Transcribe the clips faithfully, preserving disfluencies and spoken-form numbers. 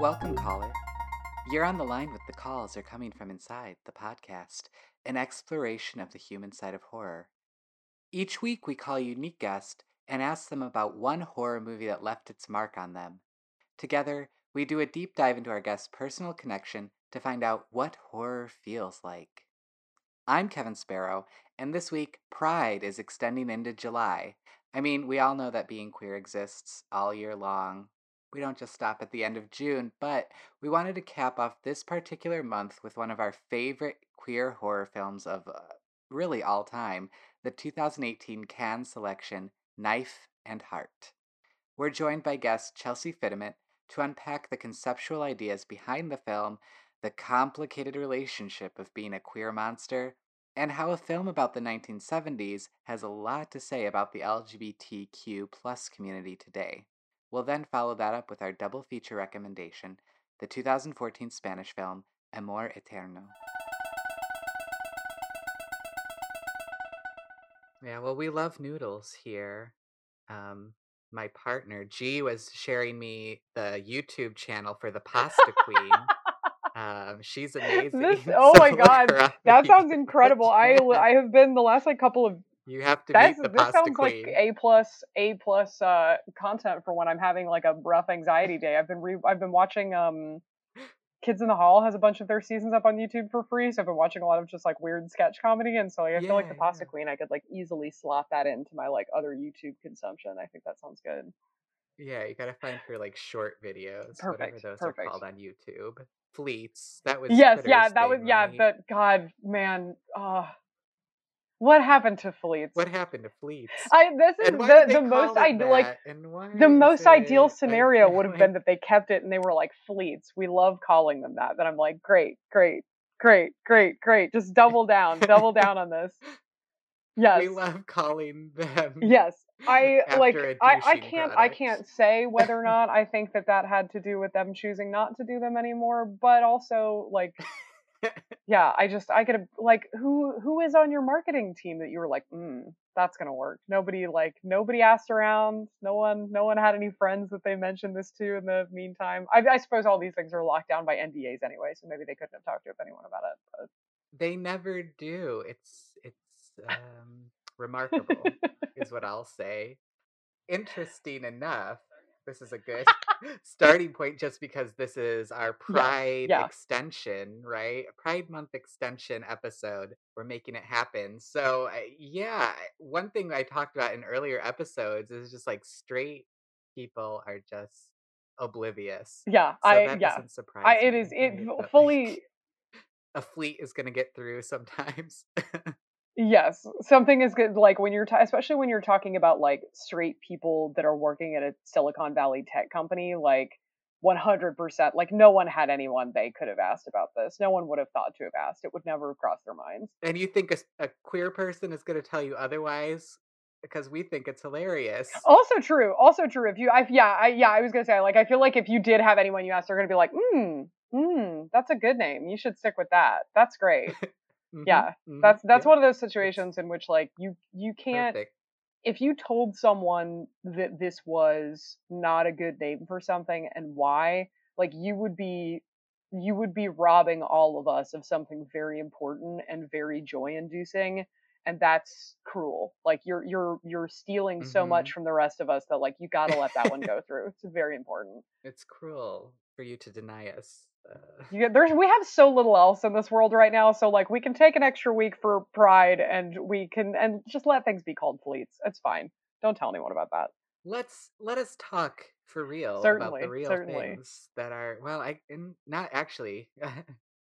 Welcome, caller. You're on the line with The Calls Are Coming From Inside, the podcast, an exploration of the human side of horror. Each week we call a unique guest and ask them about one horror movie that left its mark on them. Together, we do a deep dive into our guest's personal connection to find out what horror feels like. I'm Kevin Sparrow, and this week, Pride is extending into July. I mean, we all know that being queer exists all year long. We don't just stop at the end of June, but we wanted to cap off this particular month with one of our favorite queer horror films of uh, really all time, the two thousand eighteen Cannes selection, Knife and Heart. We're joined by guest Chelsea Fiddyment to unpack the conceptual ideas behind the film, the complicated relationship of being a queer monster, and how a film about the nineteen seventies has a lot to say about the L G B T Q plus community today. We'll then follow that up with our double feature recommendation, the two thousand fourteen Spanish film, Amor Eterno. Yeah, well, we love noodles here. Um, my partner, G, was sharing me the YouTube channel for the Pasta Queen. Um, she's amazing. This, oh so my God, that sounds incredible. I, I have been the last like couple of You have to That's, meet the this Pasta sounds Queen. Like A plus, A plus uh, content for when I'm having like a rough anxiety day. I've been re- I've been watching um, Kids in the Hall has a bunch of their seasons up on YouTube for free, so I've been watching a lot of just like weird sketch comedy, and so like, I yeah, feel like the Pasta yeah. Queen, I could like easily slot that into my like other YouTube consumption. I think that sounds good. Yeah, you gotta find her like short videos, perfect, whatever those perfect. are called on YouTube. Fleets. That was yes, Twitter's yeah, that thing, was right? yeah, but God, man, ah. Uh, What happened to fleets? What happened to fleets? I, this is the, the most ideal. Like the most ideal scenario would have been that they kept it and they were like, fleets. We love calling them that. But I'm like, great, great, great, great, great. Just double down, double down on this. Yes, we love calling them. Yes, I like. I, I can't. Product. I can't say whether or not I think that that had to do with them choosing not to do them anymore. But also, like. yeah, I just I could like who who is on your marketing team that you were like, mm, that's gonna work. Nobody like nobody asked around. No one no one had any friends that they mentioned this to in the meantime. I, I suppose all these things are locked down by N D As anyway, so maybe they couldn't have talked to anyone about it. But. They never do. It's it's um, remarkable, is what I'll say. Interesting enough. This is a good starting point just because this is our Pride yeah, yeah. extension, right? Pride Month extension episode. We're making it happen. So, yeah, one thing I talked about in earlier episodes is just like straight people are just oblivious. Yeah, so I that yeah. doesn't surprise I, it me, is it right? fully like, a fleet is going to get through sometimes. Yes, something is good. Like when you're, t- especially when you're talking about like straight people that are working at a Silicon Valley tech company, like one hundred percent, like no one had anyone they could have asked about this. No one would have thought to have asked. It would never have crossed their minds. And you think a, a queer person is going to tell you otherwise? Because we think it's hilarious. Also true. Also true. If you, I yeah, I, yeah, I was going to say, like, I feel like if you did have anyone you asked, they're going to be like, hmm, hmm, that's a good name. You should stick with that. That's great. Mm-hmm, yeah, mm-hmm, that's that's yeah. one of those situations in which like you you can't Perfect. If you told someone that this was not a good name for something and why, like you would be you would be robbing all of us of something very important and very joy-inducing, and that's cruel. Like you're you're you're stealing mm-hmm. so much from the rest of us that like you gotta let that one go through. It's very important. It's cruel for you to deny us. Uh, yeah, there's we have so little else in this world right now, so like we can take an extra week for Pride, and we can and just let things be called fleets. It's fine. Don't tell anyone about that. Let's let us talk for real certainly, about the real certainly. things that are well, I in, not actually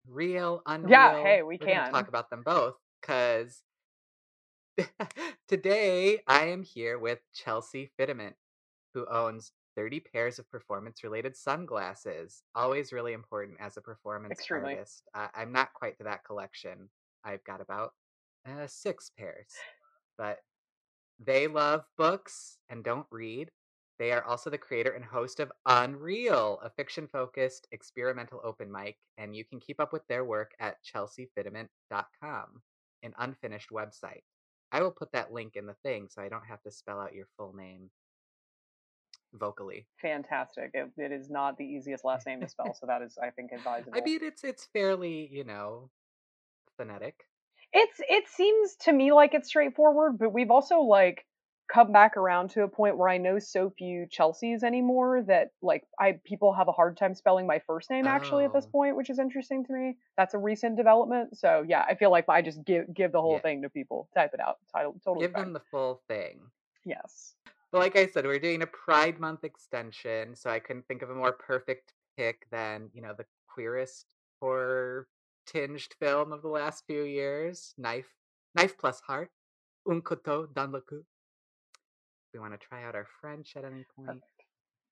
real, unreal. Yeah, hey, we We're can talk about them both because today I am here with Chelsea Fiddyment, who owns thirty pairs of performance-related sunglasses. Always really important as a performance Extremely. artist. Uh, I'm not quite to that collection. I've got about uh, six pairs. But they love books and don't read. They are also the creator and host of Unreal, a fiction-focused experimental open mic, and you can keep up with their work at chelsea fiddyment dot com, an unfinished website. I will put that link in the thing so I don't have to spell out your full name vocally. Fantastic. It, it is not the easiest last name to spell, so that is, I think, advisable. I mean, it's it's fairly, you know, phonetic. It's it seems to me like it's straightforward, but we've also, like, come back around to a point where I know so few Chelseas anymore that, like, I people have a hard time spelling my first name actually oh. at this point, which is interesting to me. That's a recent development. So yeah, I feel like I just give give the whole yeah. thing to people. Type it out. Title totally. Give fine. them the full thing. Yes. But like I said, we're doing a Pride Month extension, so I couldn't think of a more perfect pick than, you know, the queerest horror tinged film of the last few years, Knife, Knife plus Heart, Un couteau dans le coeur. We want to try out our French at any point.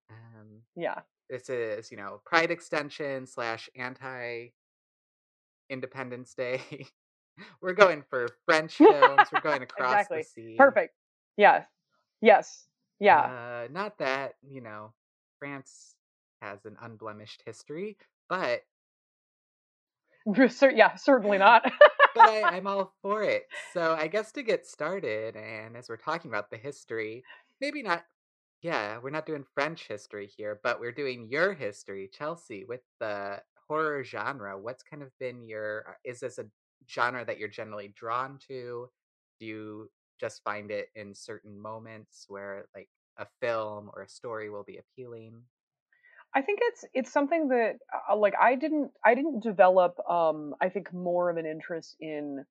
Um, yeah. This is, you know, Pride extension slash anti-Independence Day. We're going for French films. We're going across exactly. the sea. Perfect. Yes. Yes. Yeah. Uh, not that, you know, France has an unblemished history, but... yeah, certainly not. But I, I'm all for it. So I guess to get started, and as we're talking about the history, maybe not, yeah, we're not doing French history here, but we're doing your history, Chelsea, with the horror genre. What's kind of been your, is this a genre that you're generally drawn to? Do you just find it in certain moments where, like, a film or a story will be appealing? I think it's it's something that uh, like I didn't I didn't develop um I think more of an interest in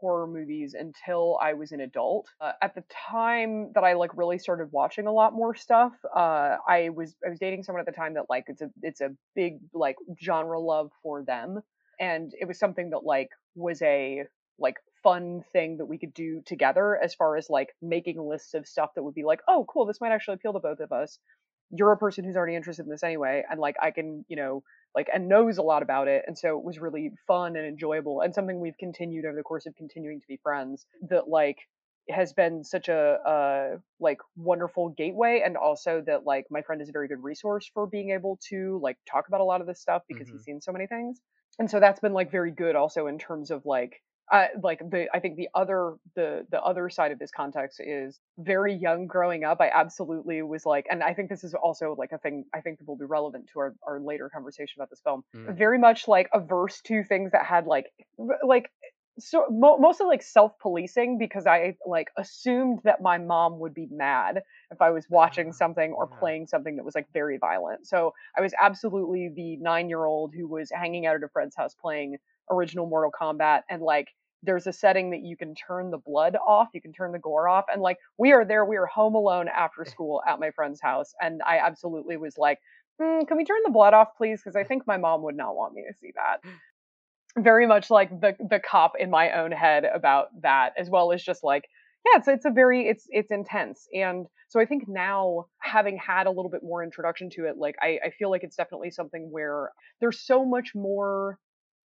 horror movies until I was an adult. Uh, at the time that I like really started watching a lot more stuff, uh I was I was dating someone at the time that like it's a it's a big like genre love for them, and it was something that like was a like fun thing that we could do together as far as like making lists of stuff that would be like, oh cool, this might actually appeal to both of us. You're a person who's already interested in this anyway. And like, I can, you know, like, and knows a lot about it. And so it was really fun and enjoyable and something we've continued over the course of continuing to be friends that like has been such a, uh, like wonderful gateway. And also that like my friend is a very good resource for being able to like talk about a lot of this stuff because mm-hmm. he's seen so many things. And so that's been like very good also in terms of like, Uh, like the, I think the other, the the other side of this context is very young growing up. I absolutely was like, and I think this is also like a thing I think that will be relevant to our, our later conversation about this film. Mm. Very much like averse to things that had like, like so mo- mostly like self-policing because I like assumed that my mom would be mad if I was watching oh, something or yeah. playing something that was like very violent. So I was absolutely the nine-year-old who was hanging out at a friend's house playing original Mortal Kombat and like. There's a setting that you can turn the blood off, you can turn the gore off. And like, we are there, we are home alone after school at my friend's house. And I absolutely was like, mm, can we turn the blood off, please? Because I think my mom would not want me to see that. Very much like the the cop in my own head about that, as well as just like, yeah, it's it's a very, it's it's intense. And so I think now having had a little bit more introduction to it, like I, I feel like it's definitely something where there's so much more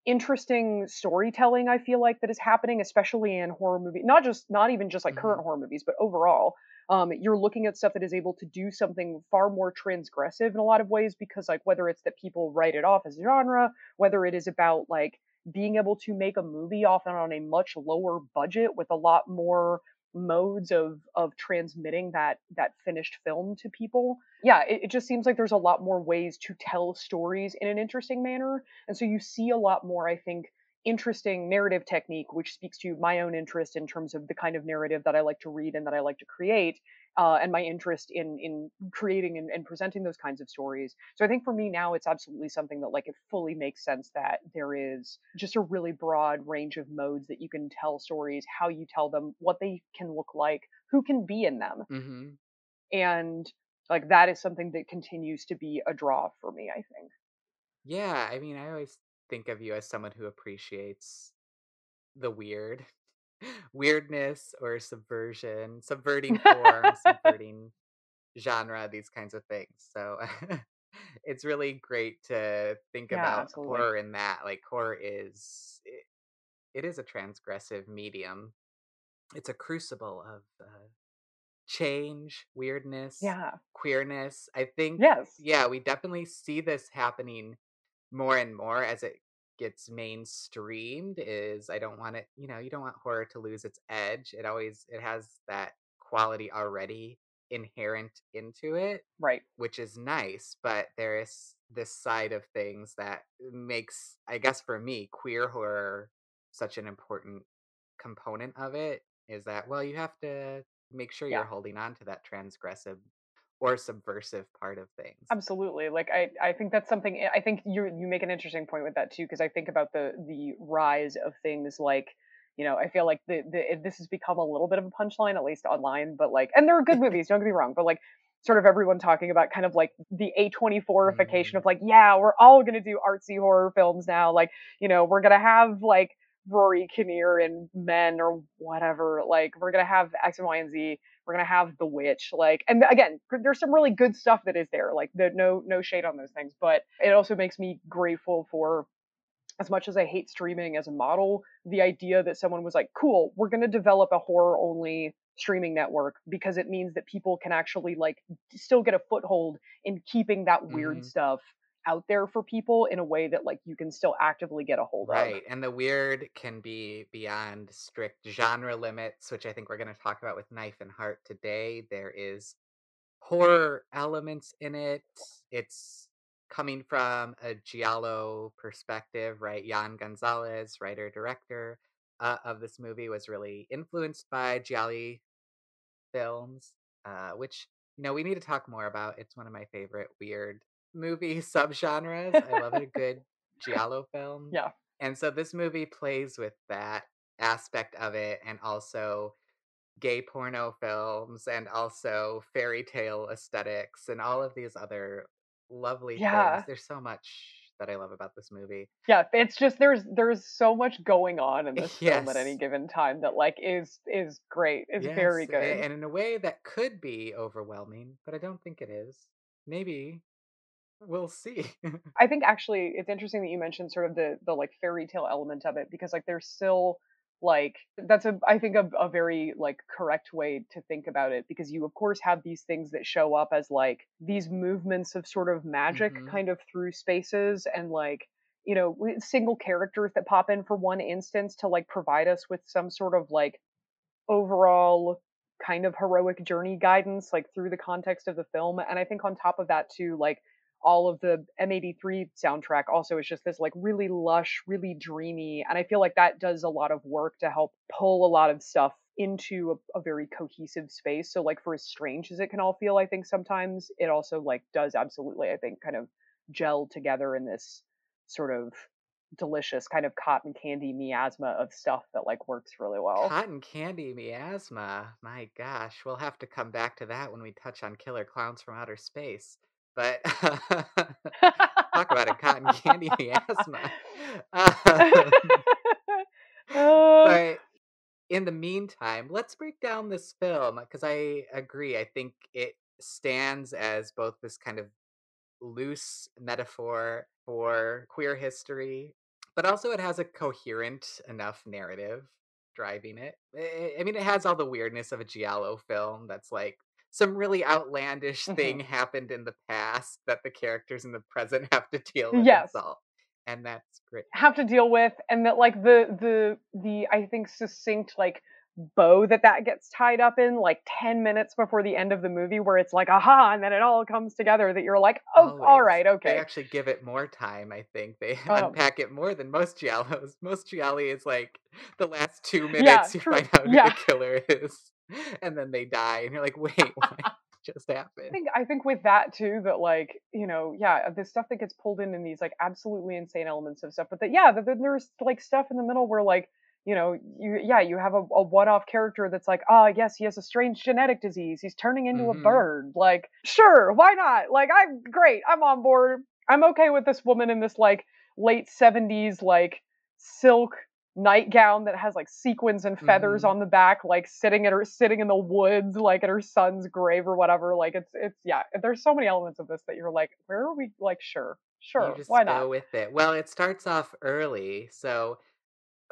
interesting storytelling I feel like that is happening, especially in horror movies, not just not even just like mm-hmm. current horror movies, but overall um you're looking at stuff that is able to do something far more transgressive in a lot of ways, because like whether it's that people write it off as a genre, whether it is about like being able to make a movie often on a much lower budget with a lot more modes of of transmitting that that finished film to people. Yeah, it, it just seems like there's a lot more ways to tell stories in an interesting manner. And so you see a lot more, I think, interesting narrative technique, which speaks to my own interest in terms of the kind of narrative that I like to read and that I like to create, uh, and my interest in in creating and, and presenting those kinds of stories. So I think for me now, it's absolutely something that like it fully makes sense that there is just a really broad range of modes that you can tell stories, how you tell them, what they can look like, who can be in them. Mm-hmm. And like that is something that continues to be a draw for me, I think. Yeah, I mean, I always think of you as someone who appreciates the weird weirdness or subversion, subverting form, subverting genre, these kinds of things. So it's really great to think yeah, about absolutely. horror in that. Like horror is, it, it is a transgressive medium. It's a crucible of uh, change, weirdness, yeah, queerness. I think, yes, yeah, we definitely see this happening more and more as it gets mainstreamed. Is I don't want it, you know, you don't want horror to lose its edge. It always, it has that quality already inherent into it, right? Which is nice, but there is this side of things that makes, I guess for me, queer horror such an important component of it, is that, well, you have to make sure you're yeah. holding on to that transgressive or subversive part of things. Absolutely. Like, I, I think that's something, I think you you make an interesting point with that too, because I think about the the rise of things like, you know, I feel like the, the this has become a little bit of a punchline, at least online, but like, and there are good movies, don't get me wrong, but like, sort of everyone talking about kind of like the A twenty-four-ification mm. of like, yeah, we're all going to do artsy horror films now. Like, you know, we're going to have like Rory Kinnear and Men or whatever. Like, we're going to have X and Y and Z. We're going to have The Witch. Like, and again, there's some really good stuff that is there. Like, the, no, no shade on those things. But it also makes me grateful for, as much as I hate streaming as a model, the idea that someone was like, cool, we're going to develop a horror-only streaming network, because it means that people can actually like still get a foothold in keeping that weird mm-hmm. stuff out there for people in a way that like you can still actively get a hold right. of. Right. And the weird can be beyond strict genre limits, which I think we're going to talk about with Knife and Heart today. There is horror elements in it. It's coming from a giallo perspective, right? Jan Gonzalez, writer, director uh, of this movie, was really influenced by giallo films, uh, which, you know, we need to talk more about. It's one of my favorite weird movie subgenres. I love a good giallo film. Yeah. And so this movie plays with that aspect of it, and also gay porno films, and also fairy tale aesthetics, and all of these other lovely yeah. things. There's so much that I love about this movie. Yeah, it's just there's there's so much going on in this yes. film at any given time that like is is great. It's yes. very good. And in a way that could be overwhelming, but I don't think it is. Maybe we'll see. I think actually it's interesting that you mentioned sort of the the like fairy tale element of it, because like there's still like that's a I think a, a very like correct way to think about it, because you of course have these things that show up as like these movements of sort of magic mm-hmm. kind of through spaces, and like, you know, single characters that pop in for one instance to like provide us with some sort of like overall kind of heroic journey guidance like through the context of the film. And I think on top of that too, like all of the M eighty-three soundtrack also is just this like really lush, really dreamy. And I feel like that does a lot of work to help pull a lot of stuff into a, a very cohesive space. So like, for as strange as it can all feel, I think sometimes it also like does absolutely, I think, kind of gel together in this sort of delicious kind of cotton candy miasma of stuff that like works really well. Cotton candy miasma. My gosh, we'll have to come back to that when we touch on Killer Klowns from Outer Space. But uh, talk about a cotton candy miasma. Um, but in the meantime, let's break down this film, because I agree. I think it stands as both this kind of loose metaphor for queer history, but also it has a coherent enough narrative driving it. I mean, it has all the weirdness of a giallo film that's like, some really outlandish thing mm-hmm. happened in the past that the characters in the present have to deal with yes. and solve. And that's great. Have to deal with, and that like the the the I think succinct like bow that that gets tied up in like ten minutes before the end of the movie, where it's like, aha, and then it all comes together, that you're like, oh, always. All right, okay. They actually give it more time, I think. They oh. unpack it more than most giallos. Most gialli is like the last two minutes yeah, you true. Find out who yeah. the killer is. And then they die, and you're like, wait, what just happened? I think, I think with that too, that like, you know, yeah, the stuff that gets pulled in in these like absolutely insane elements of stuff, but that yeah, then there's like stuff in the middle where like, you know, you yeah, you have a, a one-off character that's like, ah, oh, yes, he has a strange genetic disease. He's turning into mm-hmm. a bird. Like, sure, why not? Like, I'm great. I'm on board. I'm okay with this woman in this like late seventies like silk nightgown that has like sequins and feathers mm-hmm. on the back, like sitting at her sitting in the woods, like at her son's grave or whatever. Like it's it's yeah. There's so many elements of this that you're like, where are we? Like, sure, sure, you just why not? Go with it. Well, it starts off early, so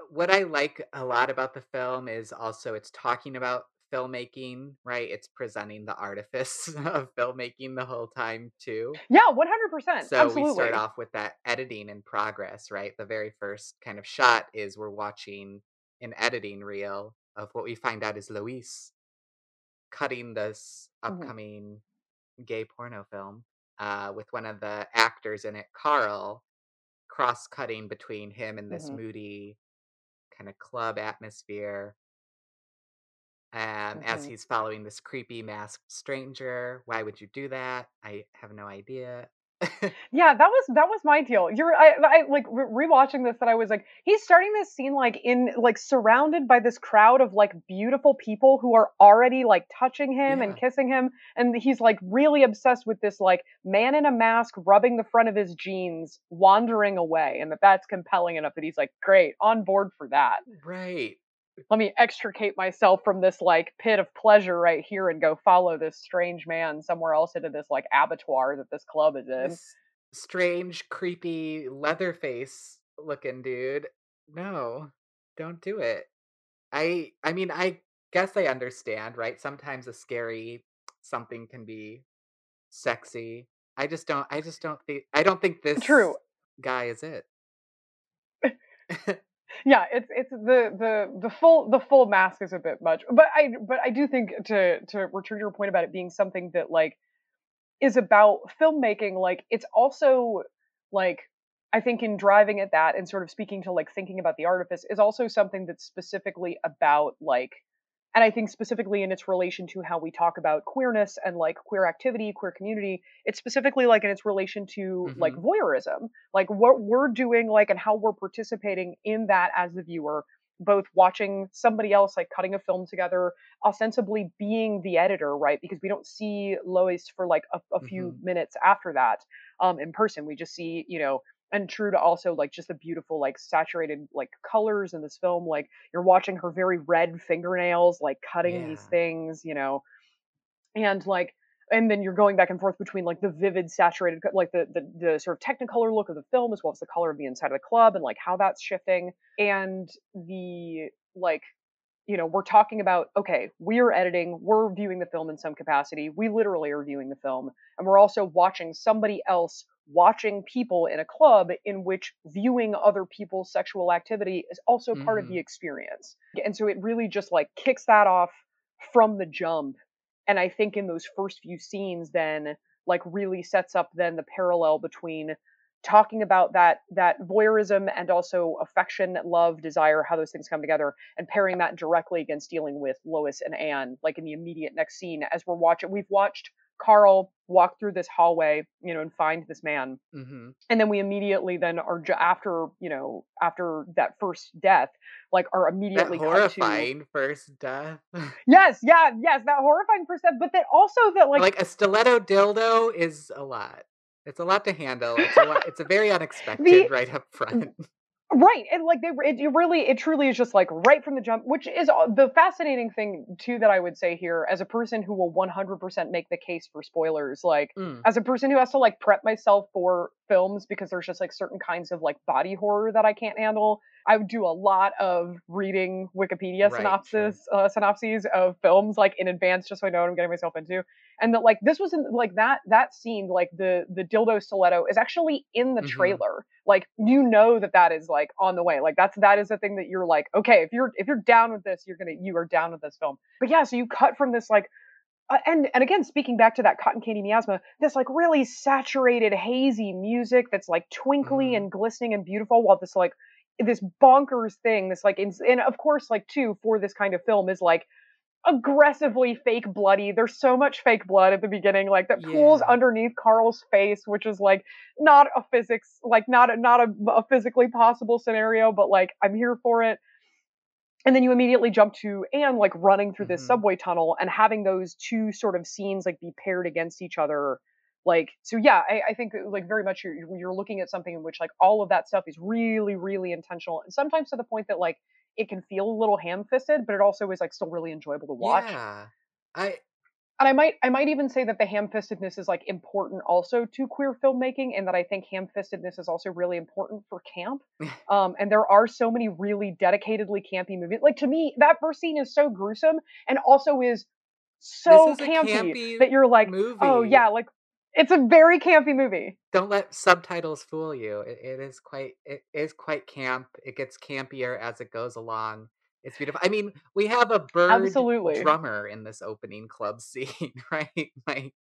what I like a lot about the film is also it's talking about filmmaking, right? It's presenting the artifice of filmmaking the whole time too. Yeah, one hundred percent. So absolutely. We start off with that editing in progress, right? The very first kind of shot is we're watching an editing reel of what we find out is Luis cutting this upcoming mm-hmm. gay porno film uh, with one of the actors in it, Carl, cross-cutting between him and this mm-hmm. moody kind of club atmosphere. Um, mm-hmm. As he's following this creepy masked stranger. Why would you do that? I have no idea. Yeah, that was that was my deal. You're I, I like re- rewatching this that I was like, he's starting this scene like in like surrounded by this crowd of like beautiful people who are already like touching him yeah. and kissing him, and he's like really obsessed with this like man in a mask rubbing the front of his jeans wandering away, and that that's compelling enough that he's like, great, on board for that. Right. Let me extricate myself from this like pit of pleasure right here and go follow this strange man somewhere else into this like abattoir that this club is in. This strange, creepy, leatherface looking dude. No, don't do it. I I mean, I guess I understand, right? Sometimes a scary something can be sexy. I just don't I just don't think I don't think this True. guy is it. Yeah, it's it's the the the full the full mask is a bit much, but I but I do think to to return to your point about it being something that like is about filmmaking, like it's also like I think in driving at that and sort of speaking to like thinking about the artifice is also something that's specifically about like, and I think specifically in its relation to how we talk about queerness and like queer activity, queer community, it's specifically like in its relation to mm-hmm. like voyeurism, like what we're doing, like, and how we're participating in that as the viewer, both watching somebody else, like cutting a film together, ostensibly being the editor, right? Because we don't see Lois for like a, a few mm-hmm. minutes after that um, in person. We just see, you know, and true to also like just the beautiful like saturated like colors in this film, like you're watching her very red fingernails like cutting yeah. these things, you know, and like and then you're going back and forth between like the vivid saturated like the, the the sort of technicolor look of the film as well as the color of the inside of the club and like how that's shifting, and the like, you know, we're talking about, okay, we're editing, we're viewing the film in some capacity, we literally are viewing the film, and we're also watching somebody else watching people in a club in which viewing other people's sexual activity is also part mm. of the experience. And so it really just like kicks that off from the jump. And I think in those first few scenes then like really sets up then the parallel between talking about that that voyeurism and also affection, love, desire, how those things come together, and pairing that directly against dealing with Lois and Anne like in the immediate next scene as we're watching we've watched Carl walk through this hallway, you know, and find this man. Mm-hmm. And then we immediately then are ju- after, you know, after that first death, like are immediately that horrifying to... first death. Yes. Yeah. Yes. That horrifying first death. But then also that like, like a stiletto dildo is a lot. It's a lot to handle. It's a, lot, it's a very unexpected the... right up front. Right. And like, they it, it really, it truly is just like right from the jump, which is the fascinating thing too, that I would say here as a person who will one hundred percent make the case for spoilers, like mm. as a person who has to like prep myself for films because there's just like certain kinds of like body horror that I can't handle. I would do a lot of reading Wikipedia right, synopsis, sure. uh, synopses of films like in advance, just so I know what I'm getting myself into. And that like, this wasn't like that, that scene, like the, the dildo stiletto is actually in the mm-hmm. trailer. Like, you know, that that is like on the way. Like that's, that is the thing that you're like, okay, if you're, if you're down with this, you're going to, you are down with this film. But yeah, so you cut from this, like, Uh, and and again, speaking back to that cotton candy miasma, this like really saturated, hazy music that's like twinkly mm. and glistening and beautiful, while this like this bonkers thing, this like ins- and of course, like too for this kind of film is like aggressively fake bloody. There's so much fake blood at the beginning, like that yeah. pools underneath Carl's face, which is like not a physics, like not a, not a, a physically possible scenario, but like I'm here for it. And then you immediately jump to Anne, like, running through this mm-hmm. subway tunnel and having those two sort of scenes, like, be paired against each other. Like, so, yeah, I, I think, like, very much you're, you're looking at something in which, like, all of that stuff is really, really intentional. And sometimes to the point that, like, it can feel a little ham-fisted, but it also is, like, still really enjoyable to watch. Yeah. I And I might I might even say that the ham-fistedness is like important also to queer filmmaking, and that I think ham-fistedness is also really important for camp. Um, and there are so many really dedicatedly campy movies. Like, to me, that first scene is so gruesome and also is so is campy, campy that you're like, movie. oh yeah, like it's a very campy movie. Don't let subtitles fool you. It, it is quite it is quite camp. It gets campier as it goes along. It's beautiful. I mean, we have a bird Absolutely. drummer in this opening club scene, right? Like,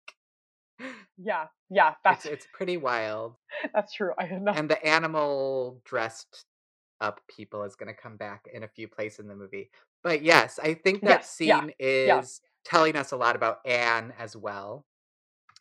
yeah, yeah, that's it's, it's pretty wild. That's true. I had not. And the animal dressed up people is going to come back in a few places in the movie. But yes, I think that yes, scene yeah, is yeah. telling us a lot about Anne as well.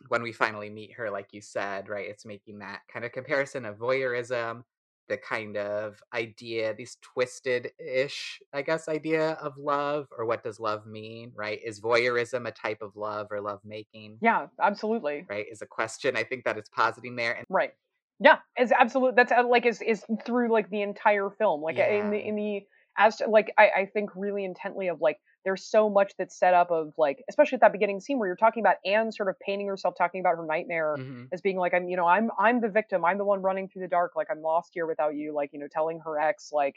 When we finally meet her, like you said, right? It's making that kind of comparison of voyeurism. The kind of idea, these twisted-ish, I guess, idea of love, or what does love mean, right? Is voyeurism a type of love or lovemaking? Yeah, absolutely. Right, is a question I think that it's positing there. And right. Yeah, it's absolutely, that's like, is is through like the entire film. Like yeah. in the, in the, as to, like, I, I think really intently of like, there's so much that's set up of like, especially at that beginning scene where you're talking about Anne sort of painting herself, talking about her nightmare mm-hmm. as being like, I'm, you know, I'm, I'm the victim. I'm the one running through the dark. Like, I'm lost here without you. Like, you know, telling her ex, like,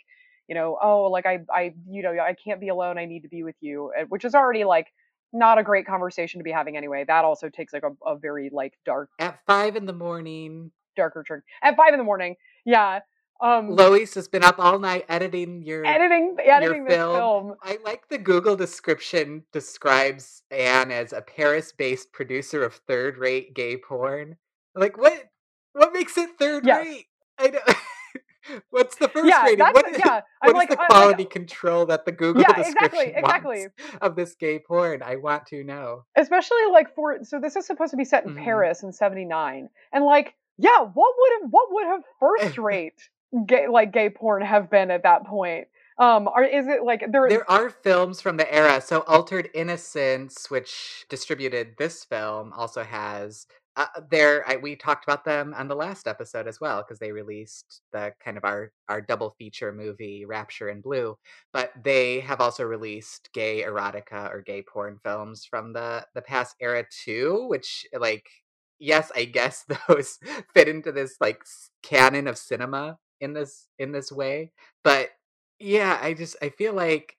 you know, oh, like I, I, you know, I can't be alone. I need to be with you, which is already like not a great conversation to be having anyway. That also takes like a, a very like dark at five in the morning, darker turn at five in the morning. Yeah. Um, Lois has been up all night editing your editing editing your film. This film. I like the Google description describes Anne as a Paris-based producer of third-rate gay porn. Like, what? What makes it third-rate? Yes. I know. What's the first yeah, rating? What is, yeah. what like, is the quality like, control that the Google yeah, description exactly, wants exactly. of this gay porn? I want to know. Especially like for so this is supposed to be set in mm-hmm. Paris in seventy-nine, and like yeah, what would have what would have first rate? Gay, like gay porn have been at that point. Um, or is it like there? There are films from the era. So Altered Innocence, which distributed this film, also has uh, their. I, we talked about them on the last episode as well because they released the kind of our our double feature movie Rapture in Blue. But they have also released gay erotica or gay porn films from the the past era too, which like yes, I guess those fit into this like canon of cinema. in this in this way but yeah I just I feel like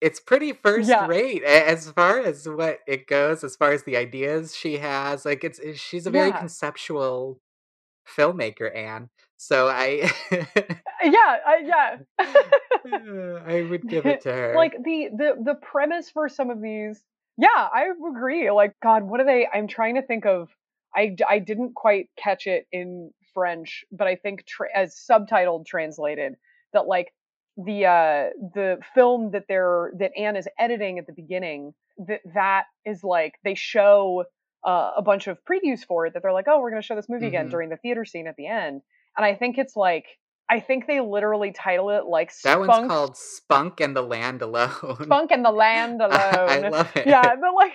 it's pretty first yeah. rate as far as what it goes, as far as the ideas she has. Like it's, it's she's a very yeah. conceptual filmmaker, Anne, so I yeah I, yeah I would give it to her. Like the the the premise for some of these yeah I agree like god what are they I'm trying to think of I, I didn't quite catch it in French, but I think tra- as subtitled translated that like the uh, the film that they're that Anne is editing at the beginning that that is like they show uh, a bunch of previews for it that they're like, oh, we're going to show this movie mm-hmm. again during the theater scene at the end. And I think it's like I think they literally title it like that Spunk. One's called Spunk and the Land Alone. Spunk and the Land Alone. I love it. Yeah, but like.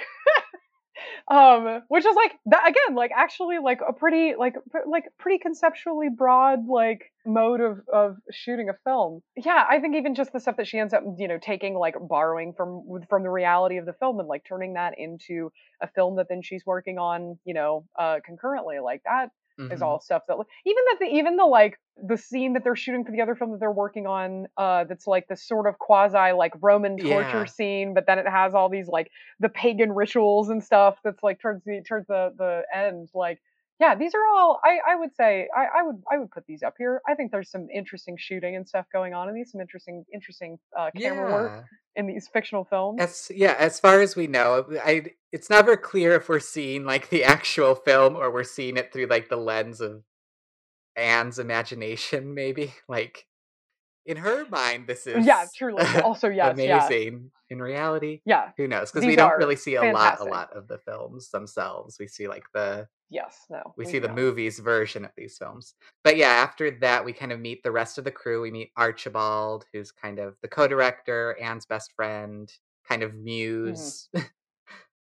Um, which is like that again, like actually like a pretty like pr- like pretty conceptually broad like mode of of shooting a film. Yeah, I think even just the stuff that she ends up you know taking like borrowing from from the reality of the film and like turning that into a film that then she's working on you know uh, concurrently like that mm-hmm. is all stuff that even that the even the like the scene that they're shooting for the other film that they're working on uh, that's like this sort of quasi like Roman torture yeah. scene, but then it has all these like the pagan rituals and stuff that's like towards the towards the, the end. Like yeah, these are all I, I would say I, I would I would put these up here. I think there's some interesting shooting and stuff going on in these, some interesting interesting uh, camera yeah. work in these fictional films. As, yeah, as far as we know, I it's never clear if we're seeing like the actual film or we're seeing it through like the lens of Anne's imagination, maybe. Like in her mind this is yeah truly also yes amazing yeah. in reality yeah who knows because we don't really see a fantastic. lot a lot of the films themselves. We see like the yes no we, we see know. the movies version of these films. But yeah, after that we kind of meet the rest of the crew. We meet Archibald, who's kind of the co-director, Anne's best friend, kind of muse mm-hmm.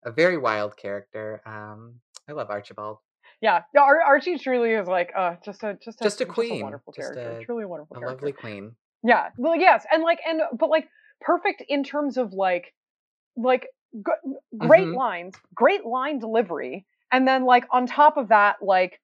a very wild character. um I love Archibald. Yeah, Archie truly is like uh, just a just a just a queen, just a wonderful just character, a, truly wonderful, a character. Lovely queen. Yeah, well, yes, and like and but like perfect in terms of like like G- great mm-hmm. lines, great line delivery. And then like on top of that, like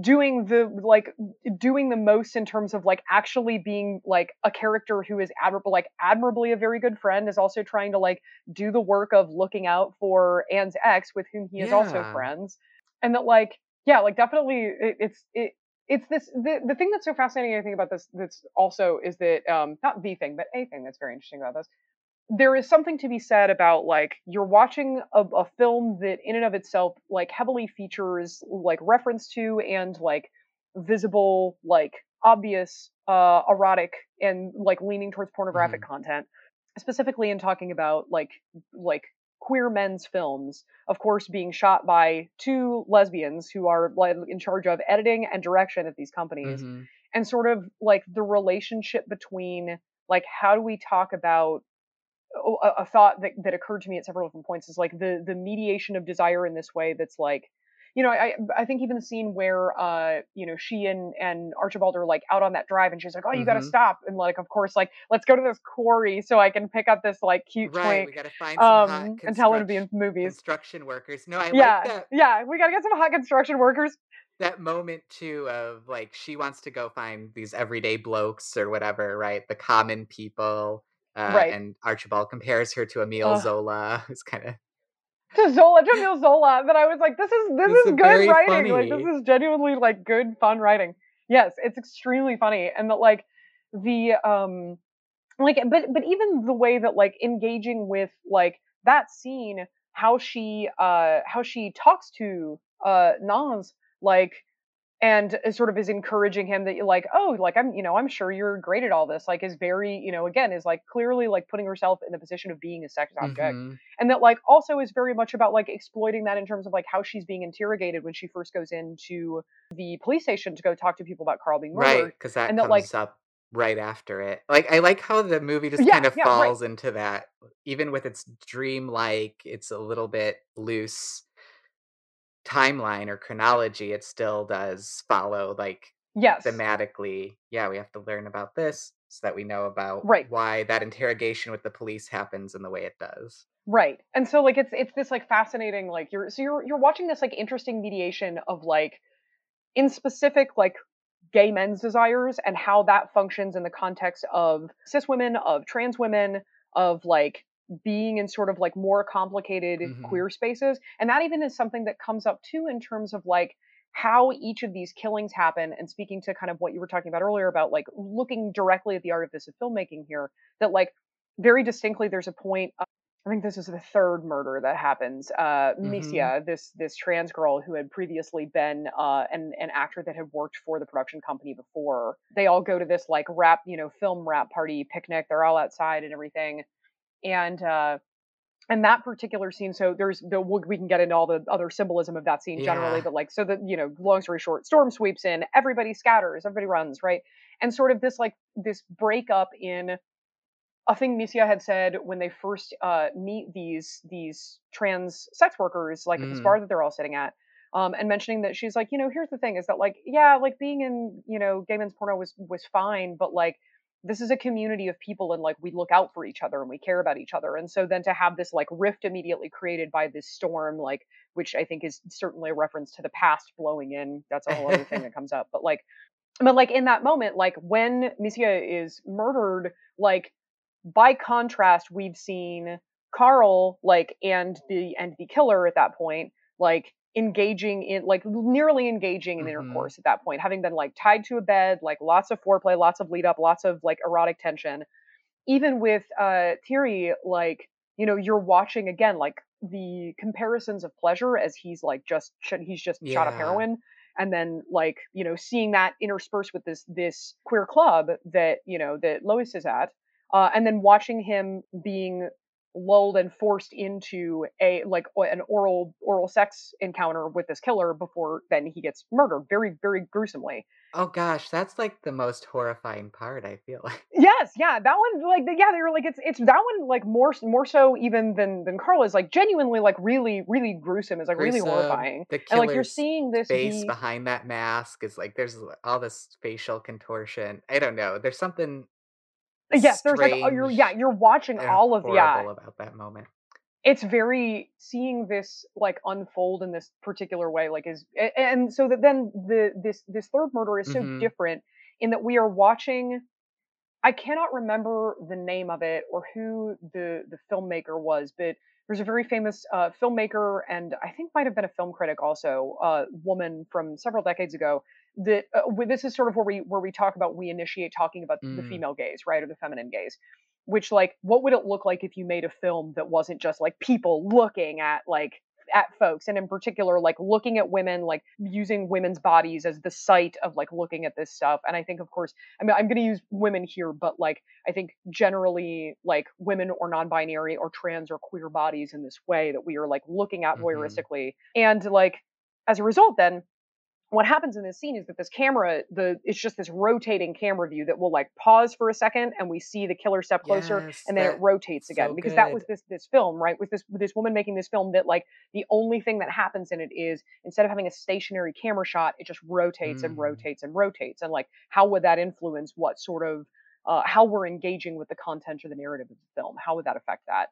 doing the like doing the most in terms of like actually being like a character who is admirable, like admirably a very good friend, is also trying to like do the work of looking out for Anne's ex, with whom he is yeah. also friends. And that like yeah like definitely it, it's it it's this the, the thing that's so fascinating, I think, about this that's also is that um not the thing but a thing that's very interesting about this. There is something to be said about like you're watching a, a film that in and of itself like heavily features like reference to and like visible, like obvious uh erotic and like leaning towards pornographic mm. content, specifically in talking about like like queer men's films, of course, being shot by two lesbians who are like in charge of editing and direction at these companies, mm-hmm. and sort of like the relationship between like how do we talk about a, a thought that, that occurred to me at several different points is like the the mediation of desire in this way that's like, you know, I I think even the scene where uh you know she and and Archibald are like out on that drive and she's like, oh, you mm-hmm. gotta stop, and like of course like let's go to this quarry so I can pick up this like cute right twink. We gotta find um some hot and tell him to be in movies construction workers. No I yeah, like that yeah we gotta get some hot construction workers. That moment too of like she wants to go find these everyday blokes or whatever, right, the common people, uh, right, and Archibald compares her to Emile uh. Zola, who's kind of to Zola, to Emile Zola, that I was like, this is this, this is good writing. Funny. Like this is genuinely like good, fun writing. Yes, it's extremely funny, and that like the um, like, but but even the way that like engaging with like that scene, how she uh how she talks to uh Nans, like, and sort of is encouraging him that like, oh, like I'm you know I'm sure you're great at all this, like is very, you know, again is like clearly like putting herself in the position of being a sex object, mm-hmm. and that like also is very much about like exploiting that in terms of like how she's being interrogated when she first goes into the police station to go talk to people about Carl being murdered, right, because that and comes that, like, up right after it. Like I like how the movie just yeah, kind of yeah, falls right. into that, even with its dream-like, it's a little bit loose timeline or chronology, it still does follow like yes thematically. Yeah, we have to learn about this so that we know about right. why that interrogation with the police happens in the way it does. Right. And so like it's it's this like fascinating like you're so you're you're watching this like interesting mediation of like in specific like gay men's desires and how that functions in the context of cis women, of trans women, of like being in sort of like more complicated mm-hmm. queer spaces. And that even is something that comes up too in terms of like how each of these killings happen, and speaking to kind of what you were talking about earlier about like looking directly at the artifice of filmmaking here, that like very distinctly there's a point of, I think this is the third murder that happens, uh mm-hmm. Misia, this this trans girl who had previously been uh an, an actor that had worked for the production company before, they all go to this like rap you know film rap party picnic, they're all outside and everything. And uh, and that particular scene, so there's the, we can get into all the other symbolism of that scene generally, yeah. but like, so that, you know, long story short, storm sweeps in, everybody scatters, everybody runs, right? And sort of this like, this breakup in a thing Misia had said when they first uh, meet these these trans sex workers, like mm. at this bar that they're all sitting at, um, and mentioning that she's like, you know, here's the thing is that like, yeah, like being in, you know, gay men's porno was was fine, but like, this is a community of people and like we look out for each other and we care about each other. And so then to have this like rift immediately created by this storm, like, which I think is certainly a reference to the past blowing in. That's a whole other thing that comes up. But like, but like in that moment, like when Misia is murdered, like by contrast, we've seen Carl, like, and the, and the killer at that point, like engaging in like nearly engaging in intercourse mm-hmm. at that point, having been like tied to a bed, like lots of foreplay, lots of lead up, lots of like erotic tension. Even with uh Thierry, like, you know, you're watching again like the comparisons of pleasure as he's like just he's just yeah. shot up heroin, and then like, you know, seeing that interspersed with this this queer club that, you know, that Lois is at, uh and then watching him being lulled and forced into a like an oral oral sex encounter with this killer before then he gets murdered very, very gruesomely. Oh gosh, that's like the most horrifying part, I feel like. Yes, yeah, that one like yeah, they were like it's it's that one like more more so even than than Carl is like genuinely like really really gruesome, is like gruesome, really horrifying. The killer's and like you're seeing this face be... behind that mask is like there's all this facial contortion. I don't know. There's something. Yes, there's strange, like, oh, you're, yeah, you're watching all of, yeah. Horrible about that moment. it's very seeing this like unfold in this particular way, like is, and so that then the, this, this third murder is so mm-hmm. different in that we are watching, I cannot remember the name of it or who the, the filmmaker was, but there's a very famous uh, filmmaker and I think might've been a film critic also, a uh, woman from several decades ago that uh, this is sort of where we, where we talk about, we initiate talking about mm. the female gaze, right? Or the feminine gaze. Which, like, what would it look like if you made a film that wasn't just like people looking at like at folks, and in particular like looking at women, like using women's bodies as the site of like looking at this stuff. And I think, of course, I mean, I'm going to use women here, but like I think generally like women or non-binary or trans or queer bodies in this way that we are like looking at mm-hmm. voyeuristically. And like as a result, then what happens in this scene is that this camera, the it's just this rotating camera view that will like pause for a second and we see the killer step closer, yes, and then it rotates again. So because good. that was this this film, right? With this this woman making this film that like the only thing that happens in it is instead of having a stationary camera shot, it just rotates mm. and rotates and rotates. And like how would that influence what sort of uh, how we're engaging with the content or the narrative of the film? How would that affect that?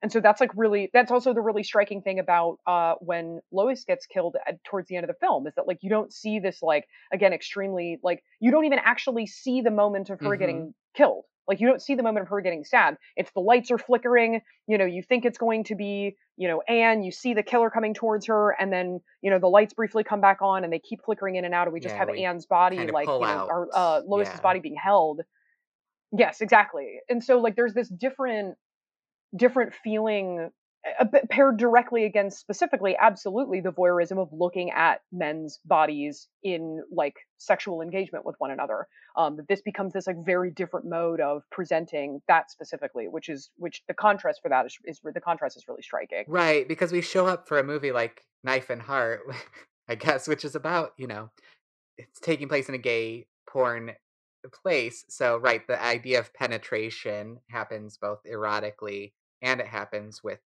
And so that's like really, that's also the really striking thing about uh, when Lois gets killed at, towards the end of the film, is that like you don't see this like, again, extremely like, you don't even actually see the moment of her mm-hmm. getting killed. Like you don't see the moment of her getting stabbed. It's the lights are flickering, you know, you think it's going to be, you know, Anne, you see the killer coming towards her, and then, you know, the lights briefly come back on and they keep flickering in and out, and we just yeah, have Anne's body, like, you know, or, uh, Lois's yeah. body being held. Yes, exactly. And so like there's this different, different feeling a bit paired directly against specifically, absolutely, the voyeurism of looking at men's bodies in like sexual engagement with one another. Um, that this becomes this like very different mode of presenting that specifically, which is, which the contrast for that is, is the contrast is really striking. Right. Because we show up for a movie like Knife and Heart, I guess, which is about, you know, it's taking place in a gay porn place. So, right, the idea of penetration happens both erotically and it happens with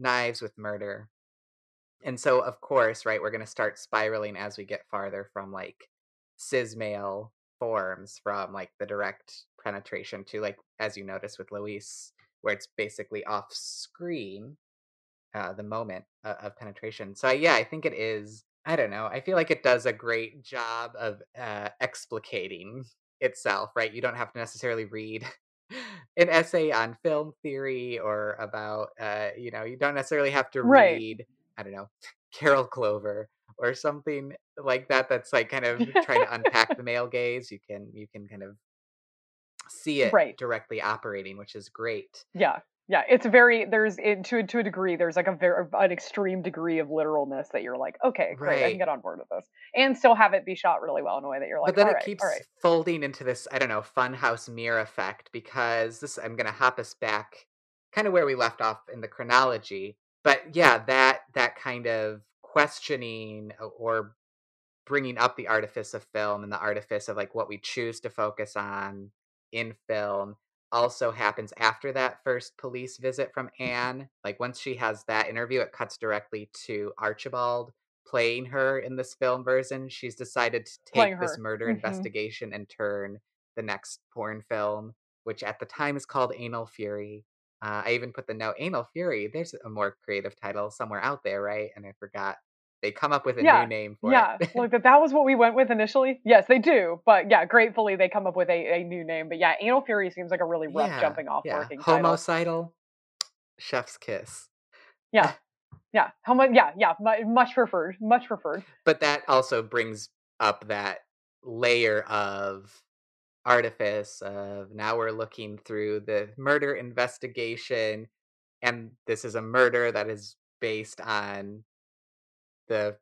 knives, with murder. And so, of course, right, we're going to start spiraling as we get farther from like cis male forms, from like the direct penetration to like, as you notice with Luis, where it's basically off screen, uh, the moment uh, of penetration. So, yeah, I think it is, I don't know, I feel like it does a great job of uh, explicating itself, right? You don't have to necessarily read an essay on film theory or about, uh, you know, you don't necessarily have to right. read, I don't know, Carol Clover or something like that. That's like kind of trying to unpack the male gaze. You can, you can kind of see it right. directly operating, which is great. Yeah. Yeah. It's very, there's it, to, to a degree, there's like a very, an extreme degree of literalness that you're like, okay, great, right. I can get on board with this and still have it be shot really well in a way that you're like, but then all it right, keeps all right. folding into this, I don't know, funhouse mirror effect, because this, I'm going to hop us back kind of where we left off in the chronology, but yeah, that, that kind of questioning or bringing up the artifice of film and the artifice of like what we choose to focus on in film also happens after that first police visit from Anne. Like once she has that interview, it cuts directly to Archibald playing her in this film version. She's decided to take this murder mm-hmm. investigation and turn the next porn film, which at the time is called Anal Fury. Uh, I even put the note, Anal Fury, there's a more creative title somewhere out there, right? And I forgot. They come up with a yeah, new name for yeah. it. Yeah, like that, that was what we went with initially. Yes, they do. But yeah, gratefully, they come up with a, a new name. But yeah, Anal Fury seems like a really rough yeah, jumping off yeah. working title. Homicidal, Chef's Kiss. Yeah, yeah. How much? Yeah, yeah. Much preferred. Much preferred. But that also brings up that layer of artifice of now we're looking through the murder investigation, and this is a murder that is based on the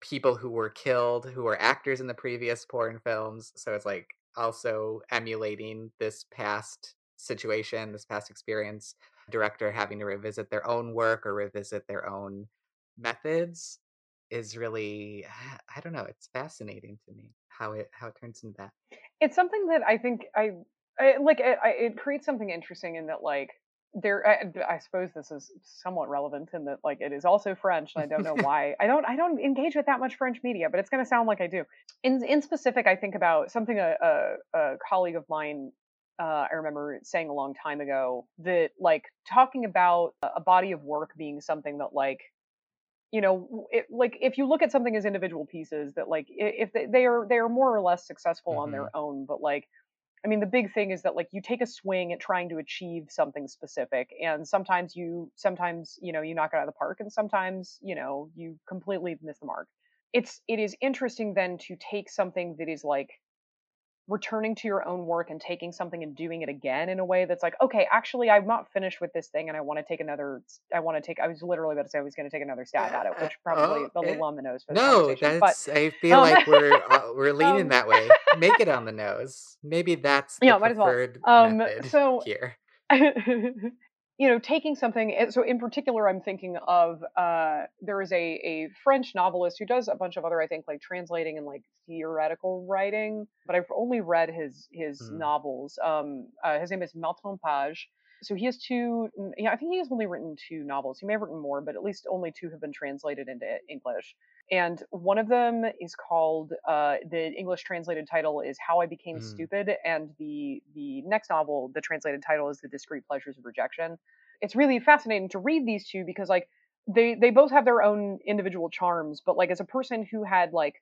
people who were killed, who were actors in the previous porn films. So it's like also emulating this past situation, this past experience, director having to revisit their own work or revisit their own methods is really, I don't know, it's fascinating to me how it, how it turns into that. It's something that I think I, I like, it, I, it creates something interesting in that, like, there, I, I suppose this is somewhat relevant in that, like, it is also French, and I don't know why. I don't, I don't engage with that much French media, but it's going to sound like I do. In in specific, I think about something a, a, a colleague of mine uh, I remember saying a long time ago that, like, talking about a body of work being something that, like, you know, it, like, if you look at something as individual pieces, that, like, if they, they are they are more or less successful mm-hmm. on their own, but, like, I mean, the big thing is that, like, you take a swing at trying to achieve something specific, and sometimes you sometimes you know you knock it out of the park, and sometimes you know you completely miss the mark. It's it is interesting then to take something that is, like, returning to your own work and taking something and doing it again in a way that's like, okay, actually, I'm not finished with this thing, and I want to take another. I want to take. I was literally about to say I was going to take another stab at it, which probably uh, oh, the on the nose for the no, that's. But, I feel um, like we're uh, we're leaning um, that way. Make it on the nose. Maybe that's the yeah, preferred well. um, method so, here. You know, taking something. So in particular, I'm thinking of uh, there is a a French novelist who does a bunch of other, I think, like, translating and, like, theoretical writing. But I've only read his his mm. novels. Um, uh, his name is Martin Page. So he has two. Yeah, I think he has only written two novels. He may have written more, but at least only two have been translated into English. And one of them is called uh, the English translated title is How I Became mm. Stupid, and the the next novel, the translated title, is The Discreet Pleasures of Rejection. It's really fascinating to read these two because, like, they they both have their own individual charms, but, like, as a person who had, like,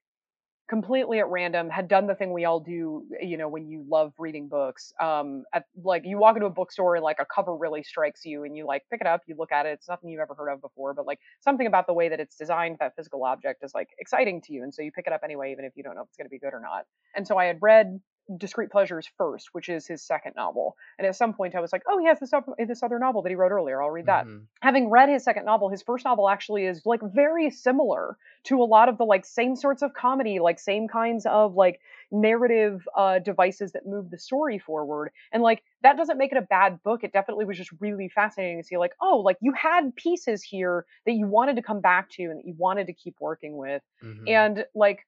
completely at random had done the thing we all do, you know, when you love reading books, um at, like, you walk into a bookstore and, like, a cover really strikes you and you, like, pick it up, you look at it, it's nothing you've ever heard of before, but, like, something about the way that it's designed, that physical object, is, like, exciting to you, and so you pick it up anyway, even if you don't know if it's going to be good or not. And so I had read Discreet Pleasures first, which is his second novel, and at some point I was like, oh, he has this up, this other novel that he wrote earlier, I'll read that. Mm-hmm. Having read his second novel, his first novel actually is, like, very similar to a lot of the, like, same sorts of comedy, like, same kinds of, like, narrative uh devices that move the story forward, and, like, that doesn't make it a bad book. It definitely was just really fascinating to see, like, oh, like, you had pieces here that you wanted to come back to and that you wanted to keep working with. Mm-hmm. And, like,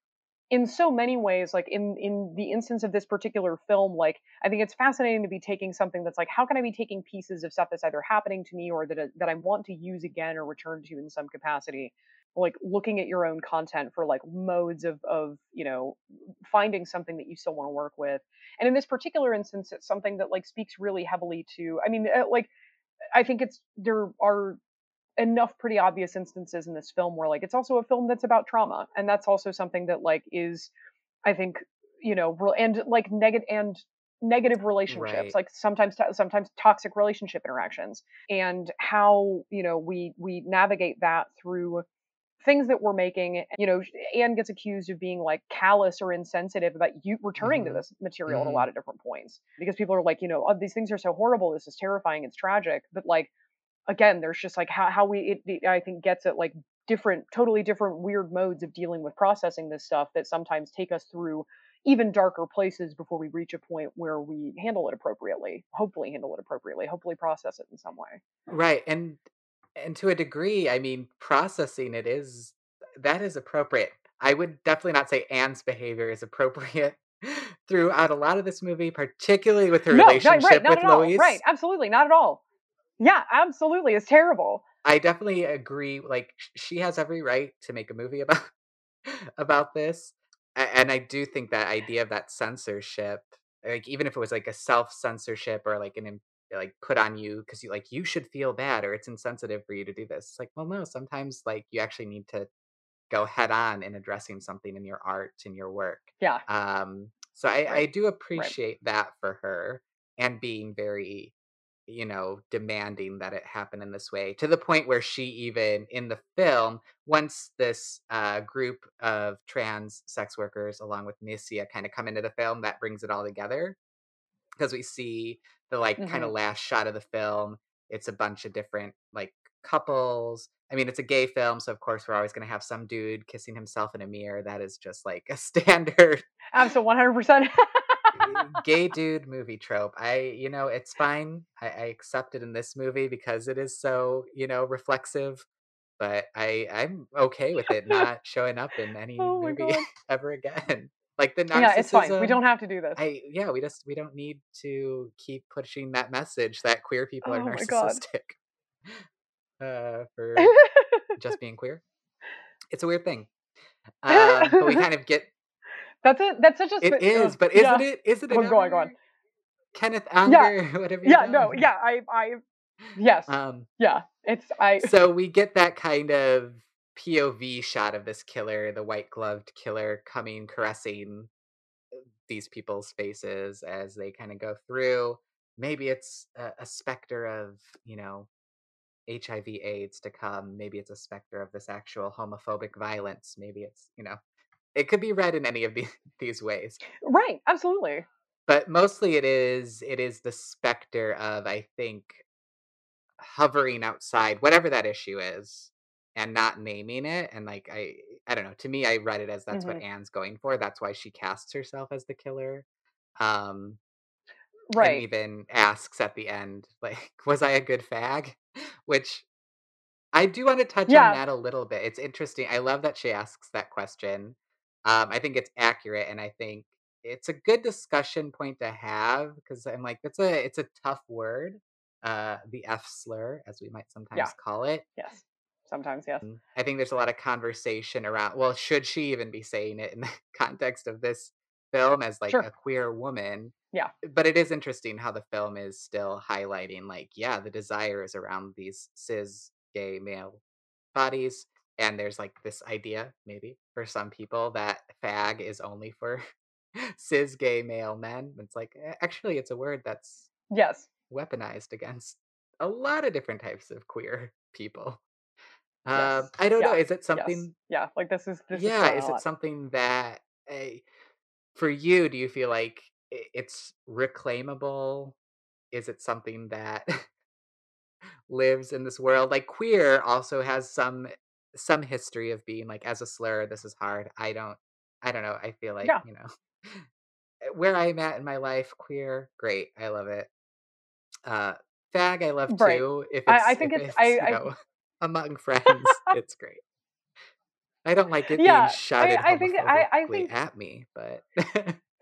in so many ways, like, in, in the instance of this particular film, like, I think it's fascinating to be taking something that's like, how can I be taking pieces of stuff that's either happening to me or that, that I want to use again or return to in some capacity, like, looking at your own content for, like, modes of, of, you know, finding something that you still want to work with. And in this particular instance, it's something that, like, speaks really heavily to, I mean, like, I think it's, there are enough pretty obvious instances in this film where, like, it's also a film that's about trauma, and that's also something that, like, is, I think, you know, re- and like negative and negative relationships, right. Like, sometimes to- sometimes toxic relationship interactions, and how, you know, we we navigate that through things that we're making. You know, Anne gets accused of being, like, callous or insensitive about you returning mm-hmm. to this material mm-hmm. at a lot of different points, because people are like, you know, oh, these things are so horrible, this is terrifying, it's tragic, but, like, again, there's just, like, how, how we, it, it, I think, gets at, like, different, totally different weird modes of dealing with processing this stuff that sometimes take us through even darker places before we reach a point where we handle it appropriately, hopefully handle it appropriately, hopefully process it in some way. Right. And, and to a degree, I mean, processing it is, that is appropriate. I would definitely not say Anne's behavior is appropriate throughout a lot of this movie, particularly with her no, relationship not, right, not with Louise. Right. Absolutely. Not at all. Yeah, absolutely. It's terrible. I definitely agree. Like, she has every right to make a movie about about this. And I do think that idea of that censorship, like, even if it was, like, a self-censorship or, like, an, like, put on you because you, like, you should feel bad or it's insensitive for you to do this. It's like, well, no, sometimes, like, you actually need to go head on in addressing something in your art and your work. Yeah. Um. So I, right. I do appreciate right. that for her, and being very, you know, demanding that it happen in this way, to the point where she even in the film, once this uh, group of trans sex workers along with Nisia kind of come into the film, that brings it all together, because we see the, like, mm-hmm. kind of last shot of the film. It's a bunch of different, like, couples. I mean, it's a gay film, so of course we're always going to have some dude kissing himself in a mirror. That is just, like, a standard. Absolutely, one hundred percent. Gay dude movie trope. I, you know, it's fine. I, I accept it in this movie because it is so, you know, reflexive, but I, I'm okay with it not showing up in any oh movie ever again. Like, the narcissism. Yeah, it's fine. We don't have to do this. I, yeah, we just, we don't need to keep pushing that message that queer people oh are narcissistic uh, for just being queer. It's a weird thing. Um, but we kind of get That's it. That's such a. Sp- it is, but isn't yeah. it? Isn't it? Go on, go on. Kenneth Anger, yeah. whatever. Yeah, doing. no, yeah, I, I, yes, um, yeah. It's I. So we get that kind of P O V shot of this killer, the white gloved killer, coming, caressing these people's faces as they kind of go through. Maybe it's a, a specter of, you know, H I V AIDS to come. Maybe it's a specter of this actual homophobic violence. Maybe it's, you know, it could be read in any of the, these ways. Right. Absolutely. But mostly it is, it is the specter of, I think, hovering outside, whatever that issue is, and not naming it. And like, I, I don't know, to me, I read it as that's mm-hmm. what Anne's going for. That's why she casts herself as the killer. Um, right. And even asks at the end, like, was I a good fag? Which I do want to touch yeah. on that a little bit. It's interesting. I love that she asks that question. Um, I think it's accurate, and I think it's a good discussion point to have, because I'm like, it's a it's a tough word, uh, the F slur, as we might sometimes yeah. call it. Yes, sometimes, yes. I think there's a lot of conversation around, well, should she even be saying it in the context of this film as like sure. a queer woman? Yeah. But it is interesting how the film is still highlighting, like, yeah, the desire is around these cis gay male bodies. And there's like this idea, maybe, for some people that fag is only for cis gay male men. It's like, actually, it's a word that's yes weaponized against a lot of different types of queer people. Yes. Um, I don't yeah. know. Is it something? Yes. Yeah, like this is. This yeah, is, is it something that uh, for you? Do you feel like it's reclaimable? Is it something that lives in this world? Like, queer also has some some history of being like, as a slur, this is hard. I don't. I don't know. I feel like, yeah. you know, where I'm at in my life, queer, great. I love it. Uh, fag, I love right. too. If it's, I, I think if it's, it's I, you I, know, I... among friends, it's great. I don't like it yeah, being shouted I, I think, I, I think... at me, but.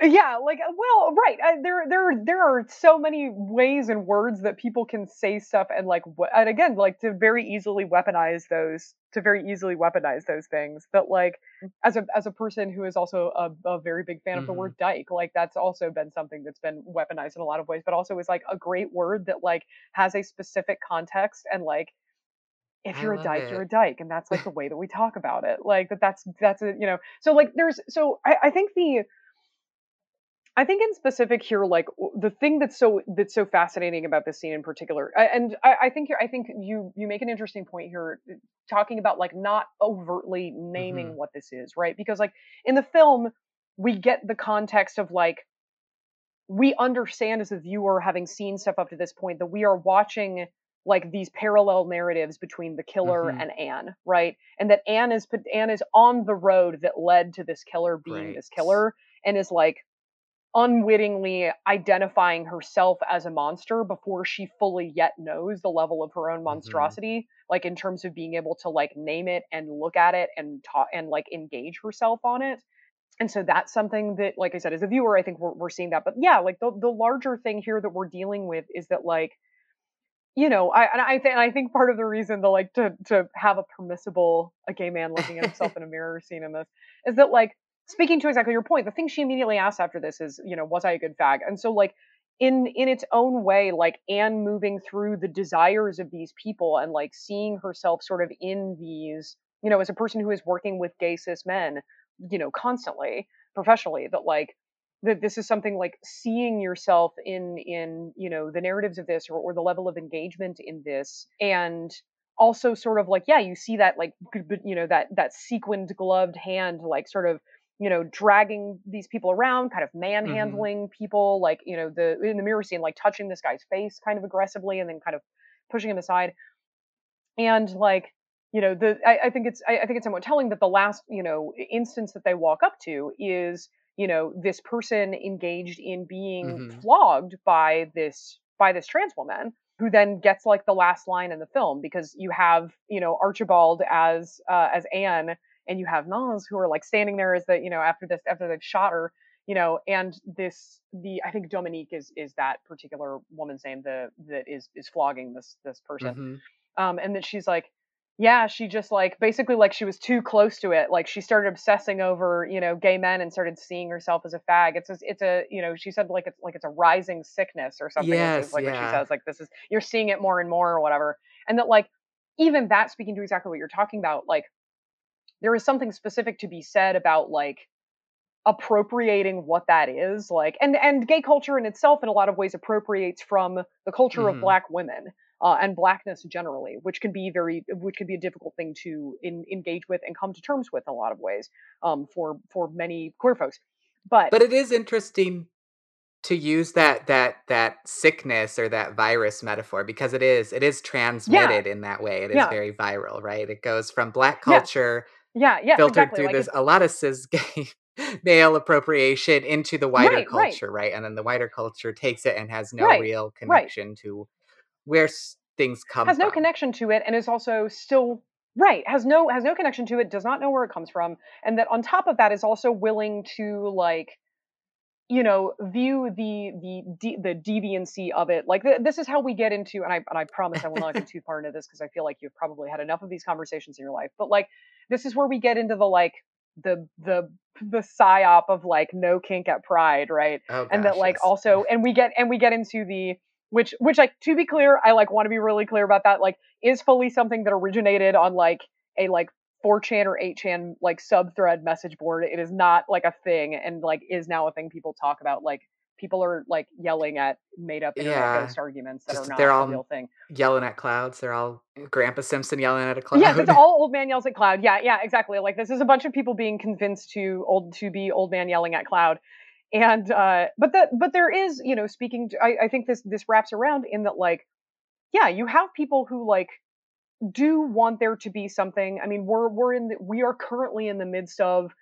yeah, like, well, right. I, there, there, there are so many ways and words that people can say stuff and like, and again, like to very easily weaponize those. to very easily weaponize those things that like, as a as a person who is also a, a very big fan mm-hmm. of the word dyke, like that's also been something that's been weaponized in a lot of ways, but also is like a great word that like has a specific context, and like, if you're a dyke, it. you're a dyke, and that's like the way that we talk about it, like that that's that's a, you know, so like there's so I, I think the I think in specific here, like the thing that's so that's so fascinating about this scene in particular, and I, I think I think you you make an interesting point here, talking about like not overtly naming mm-hmm. what this is, right? Because like in the film, we get the context of like, we understand as a viewer, having seen stuff up to this point, that we are watching like these parallel narratives between the killer mm-hmm. and Anne, right? And that Anne is Anne is on the road that led to this killer being right. this killer, and is like unwittingly identifying herself as a monster before she fully yet knows the level of her own monstrosity, mm-hmm. like in terms of being able to like name it and look at it and ta- and like engage herself on it. And so that's something that, like I said, as a viewer, I think we're, we're seeing that. But yeah, like the, the larger thing here that we're dealing with is that like, you know, I and I, th- and I think part of the reason to like to to have a permissible a gay man looking at himself in a mirror scene in this is that like, speaking to exactly your point, the thing she immediately asks after this is, you know, was I a good fag? And so like in in its own way, like Anne moving through the desires of these people and like seeing herself sort of in these, you know, as a person who is working with gay cis men, you know, constantly, professionally, that like that this is something like seeing yourself in in, you know, the narratives of this or, or the level of engagement in this, and also sort of like, yeah, you see that like, you know, that that sequined gloved hand like sort of, you know, dragging these people around, kind of manhandling mm-hmm. people, like, you know, the in the mirror scene, like touching this guy's face kind of aggressively and then kind of pushing him aside. And like, you know, the I, I think it's I, I think it's somewhat telling that the last, you know, instance that they walk up to is, you know, this person engaged in being mm-hmm. flogged by this by this trans woman, who then gets like the last line in the film, because you have, you know, Archibald as uh, as Anne. And you have Nas, who are like standing there as the, you know, after this, after they've shot her, you know, and this, the, I think Dominique is, is that particular woman's name, the, that is, is flogging this, this person. Mm-hmm. Um, and that she's like, yeah, she just like basically like she was too close to it. Like she started obsessing over, you know, gay men and started seeing herself as a fag. It's a, it's a, you know, she said like it's like it's a rising sickness or something. Yes, is, like yeah. What she says, like this is, you're seeing it more and more or whatever. And that like even that, speaking to exactly what you're talking about, like there is something specific to be said about like appropriating what that is, like, and and gay culture in itself in a lot of ways appropriates from the culture mm. of Black women uh, and Blackness generally, which can be very which can be a difficult thing to in, engage with and come to terms with in a lot of ways um, for for many queer folks. But but it is interesting to use that that that sickness or that virus metaphor, because it is it is transmitted yeah. in that way. It is yeah. very viral, right? It goes from Black culture yeah, yeah, yeah filtered exactly. through like this a lot of cis gay male appropriation into the wider right, culture, right. right? And then the wider culture takes it and has no right, real connection right. to where s- things come has from. Has no connection to it, and is also still, right, has no has no connection to it, does not know where it comes from, and that on top of that is also willing to, like, you know, view the the de- the deviancy of it. Like, th- this is how we get into, and I and I promise I will not get too far into this, because I feel like you've probably had enough of these conversations in your life, but, like, this is where we get into the, like, the the the psyop of like no kink at Pride, right? Oh, and that like yes. also and we get and we get into the which which like, to be clear, I like want to be really clear about that, like is fully something that originated on like a like four chan or eight chan like sub-thread message board. It is not like a thing, and like is now a thing people talk about. Like people are like yelling at made up internet yeah. ghost arguments that Just, are not they're all a real thing. Yelling at clouds. They're all Grandpa Simpson yelling at a cloud. Yeah, it's all old man yells at cloud. Yeah, yeah, exactly. Like this is a bunch of people being convinced to old to be old man yelling at cloud. And uh but that but there is, you know, speaking to, I, I think this this wraps around in that like, yeah, you have people who like do want there to be something. I mean, we're we're in the, we are currently in the midst of,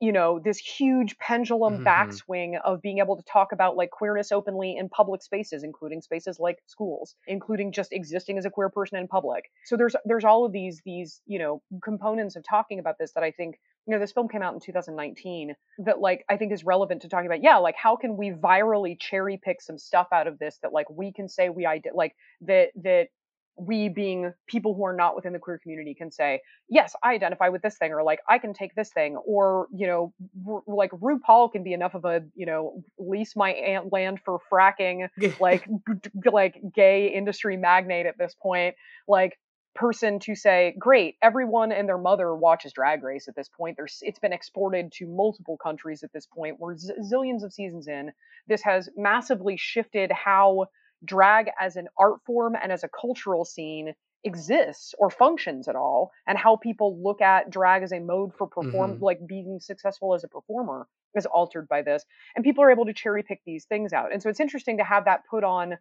you know, this huge pendulum mm-hmm. backswing of being able to talk about like queerness openly in public spaces, including spaces like schools, including just existing as a queer person in public. So there's there's all of these these, you know, components of talking about this that I think, you know, this film came out in two thousand nineteen that like I think is relevant to talking about. Yeah, like how can we virally cherry pick some stuff out of this that like we can say we ide- like that that we being people who are not within the queer community can say, yes, I identify with this thing, or like, I can take this thing, or, you know, r- like RuPaul can be enough of a, you know, lease my aunt land for fracking, like, g- like gay industry magnate at this point, like person to say, great, everyone and their mother watches Drag Race at this point. There's, it's been exported to multiple countries at this point. We're z- zillions of seasons in. This has massively shifted how drag as an art form and as a cultural scene exists or functions at all, and how people look at drag as a mode for perform mm-hmm. like being successful as a performer is altered by this, and people are able to cherry pick these things out. And so it's interesting to have that put on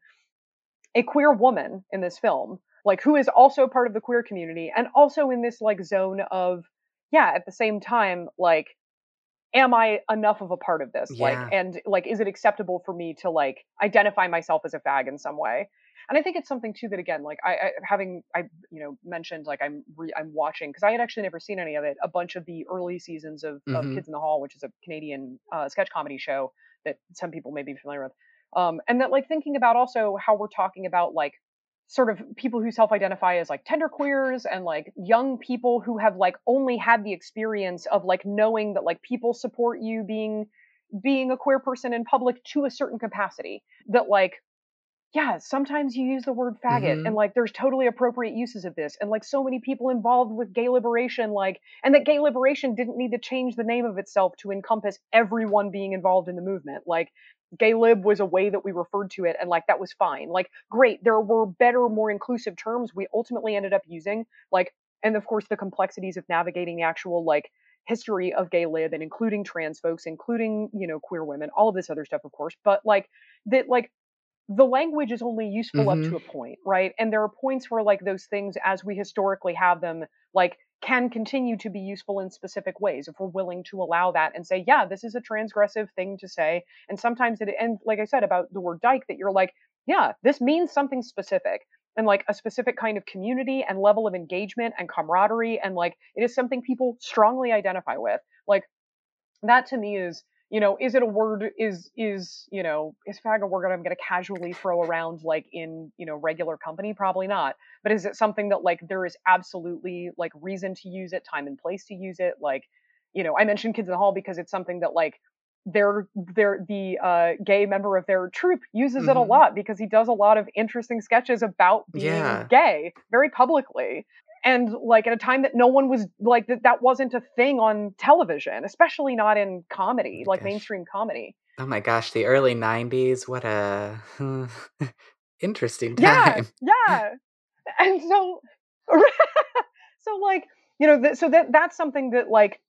a queer woman in this film, like who is also part of the queer community and also in this like zone of yeah at the same time like am I enough of a part of this? Yeah. Like, and like, is it acceptable for me to like identify myself as a fag in some way? And I think it's something too that again, like I, I having, I, you know, mentioned like I'm re, I'm watching, cause I had actually never seen any of it, a bunch of the early seasons of, mm-hmm. of Kids in the Hall, which is a Canadian uh, sketch comedy show that some people may be familiar with. Um, and that like thinking about also how we're talking about like sort of people who self-identify as like tender queers and like young people who have like only had the experience of like knowing that like people support you being being a queer person in public to a certain capacity, that like yeah sometimes you use the word faggot mm-hmm. and like there's totally appropriate uses of this, and like so many people involved with gay liberation, like and that gay liberation didn't need to change the name of itself to encompass everyone being involved in the movement. Like gay lib was a way that we referred to it, and like that was fine. Like great, there were better, more inclusive terms we ultimately ended up using, like, and of course the complexities of navigating the actual like history of gay lib and including trans folks, including, you know, queer women, all of this other stuff, of course, but like that like the language is only useful mm-hmm. up to a point, right? And there are points where like those things as we historically have them like can continue to be useful in specific ways if we're willing to allow that and say, yeah, this is a transgressive thing to say. And sometimes it, and like I said about the word dyke, that you're like, yeah, this means something specific and like a specific kind of community and level of engagement and camaraderie. And like, it is something people strongly identify with. Like that to me is, you know, is it a word, is, is, you know, is fag a word I'm going to casually throw around like in, you know, regular company? Probably not. But is it something that like, there is absolutely like reason to use it, time and place to use it? Like, you know, I mentioned Kids in the Hall because it's something that like their, their, the uh, gay member of their troupe uses mm-hmm. it a lot because he does a lot of interesting sketches about being yeah. gay very publicly. And like at a time that no one was like, that that wasn't a thing on television, especially not in comedy, oh like gosh. mainstream comedy. Oh my gosh, the early nineties, what a interesting time. Yeah, yeah. And so, so like, you know, th- so that that's something that like,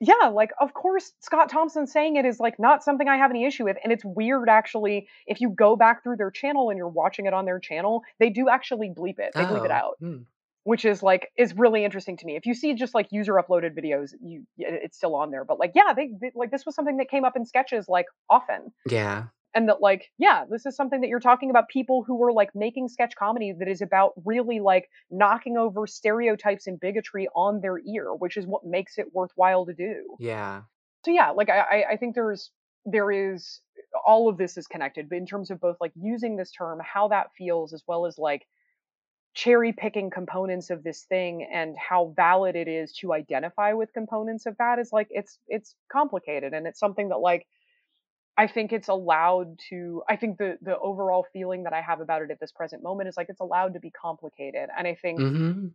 yeah, like, of course, Scott Thompson saying it is like not something I have any issue with. And it's weird, actually, if you go back through their channel and you're watching it on their channel, they do actually bleep it. They oh. bleep it out. Mm. Which is like is really interesting to me. If you see just like user uploaded videos, you it's still on there. But like, yeah, they, they like this was something that came up in sketches like often. Yeah, and that like, yeah, this is something that you're talking about people who were like making sketch comedy that is about really like knocking over stereotypes and bigotry on their ear, which is what makes it worthwhile to do. Yeah. So yeah, like I I think there's there is all of this is connected, but in terms of both like using this term, how that feels, as well as like cherry picking components of this thing and how valid it is to identify with components of that is like, it's, it's complicated. And it's something that like, I think it's allowed to, I think the, the overall feeling that I have about it at this present moment is like, it's allowed to be complicated. And I think mm-hmm.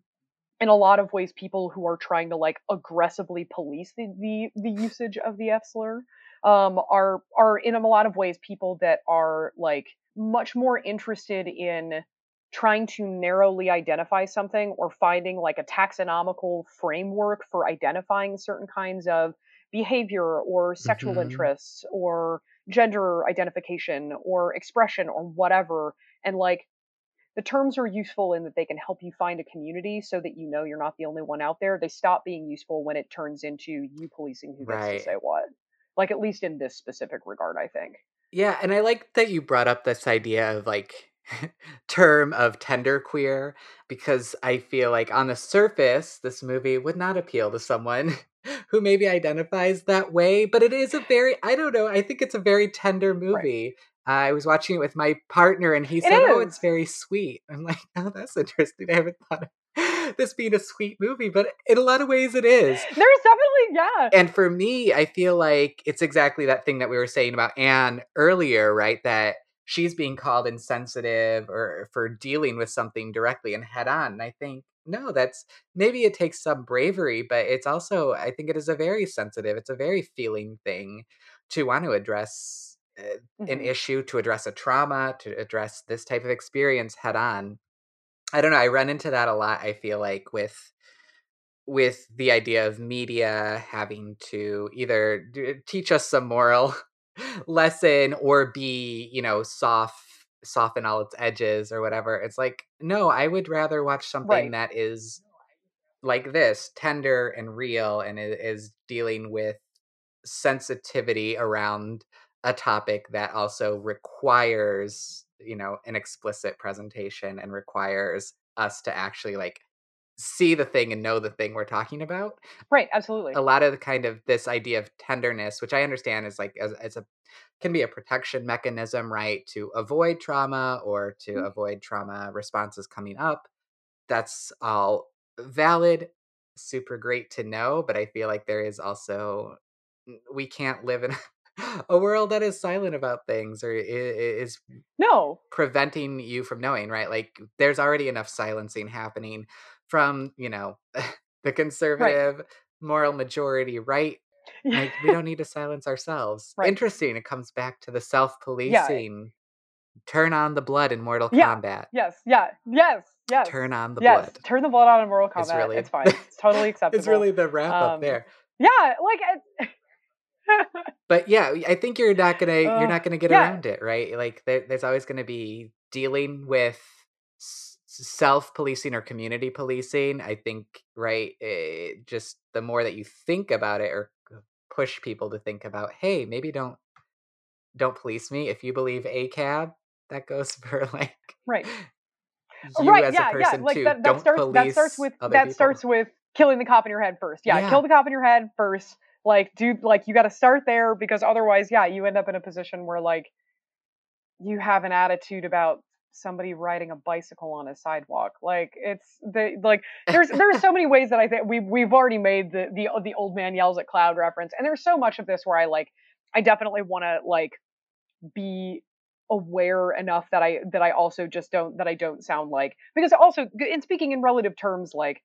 in a lot of ways, people who are trying to like aggressively police the, the, the usage of the F slur um, are, are in a lot of ways, people that are like much more interested in trying to narrowly identify something or finding like a taxonomical framework for identifying certain kinds of behavior or sexual mm-hmm. interests or gender identification or expression or whatever. And like the terms are useful in that they can help you find a community so that, you know, you're not the only one out there. They stop being useful when it turns into you policing who right. gets to say what, like at least in this specific regard, I think. Yeah. And I like that you brought up this idea of like, term of tenderqueer, because I feel like on the surface, this movie would not appeal to someone who maybe identifies that way, but it is a very, I don't know, I think it's a very tender movie. Right. Uh, I was watching it with my partner and he it said, is. oh, it's very sweet. I'm like, oh, that's interesting. I haven't thought of this being a sweet movie, but in a lot of ways it is. There's definitely, yeah. And for me, I feel like it's exactly that thing that we were saying about Anne earlier, right? That she's being called insensitive or for dealing with something directly and head on. And I think, no, that's maybe it takes some bravery, but it's also, I think it is a very sensitive, it's a very feeling thing to want to address uh, mm-hmm. an issue, to address a trauma, to address this type of experience head on. I don't know. I run into that a lot. I feel like with, with the idea of media having to either d- teach us some moral lesson or be, you know, soft, soften all its edges or whatever. It's like, no, I would rather watch something right. that is like this, tender and real, and is dealing with sensitivity around a topic that also requires, you know, an explicit presentation and requires us to actually like see the thing and know the thing we're talking about. Right, absolutely. A lot of the kind of this idea of tenderness, which I understand is like as, as a can be a protection mechanism, right, to avoid trauma or to mm-hmm. avoid trauma responses coming up. That's all valid, super great to know, but I feel like there is also we can't live in a world that is silent about things or is no preventing you from knowing, right? Like there's already enough silencing happening from, you know, the conservative right. moral majority, right? Like, we don't need to silence ourselves. Right. Interesting. It comes back to the self-policing. Yeah. Turn on the blood in Mortal yeah. Kombat. Yes, yeah, yes, yes. Turn on the yes. blood. Turn the blood on in Mortal Kombat. It's, really, it's fine. It's totally acceptable. It's really the wrap um, up there. Yeah, like... But yeah, I think you're not gonna uh, you're not gonna get yeah. around it, right? Like, there, there's always gonna be dealing with self-policing or community policing. I think, right, it, just the more that you think about it or push people to think about, hey, maybe don't don't police me. If you believe A C A B, that goes for like right you right, as yeah, a person yeah. like too. That, that don't starts, police that starts with that people. starts with killing the cop in your head first. Yeah, yeah. Kill the cop in your head first. Like, do like you got to start there, because otherwise, yeah, you end up in a position where like you have an attitude about somebody riding a bicycle on a sidewalk. Like, it's the like there's there's so many ways that I think we we've already made the the the old man yells at cloud reference, and there's so much of this where I like I definitely want to like be aware enough that I that I also just don't that I don't sound like, because also in speaking in relative terms, like.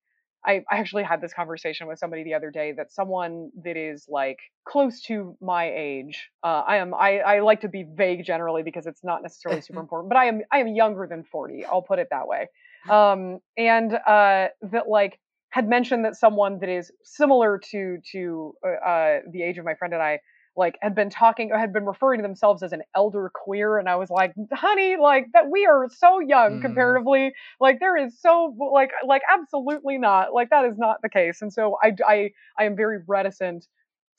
I actually had this conversation with somebody the other day that someone that is like close to my age. Uh, I am. I, I like to be vague generally because it's not necessarily super important. But I am. I am younger than forty. I'll put it that way. Um, and uh, that like had mentioned that someone that is similar to to uh, the age of my friend and I like had been talking or had been referring to themselves as an elder queer, and I was like, honey, like that we are so young mm. comparatively, like there is so like like absolutely not, like that is not the case. And so I I I am very reticent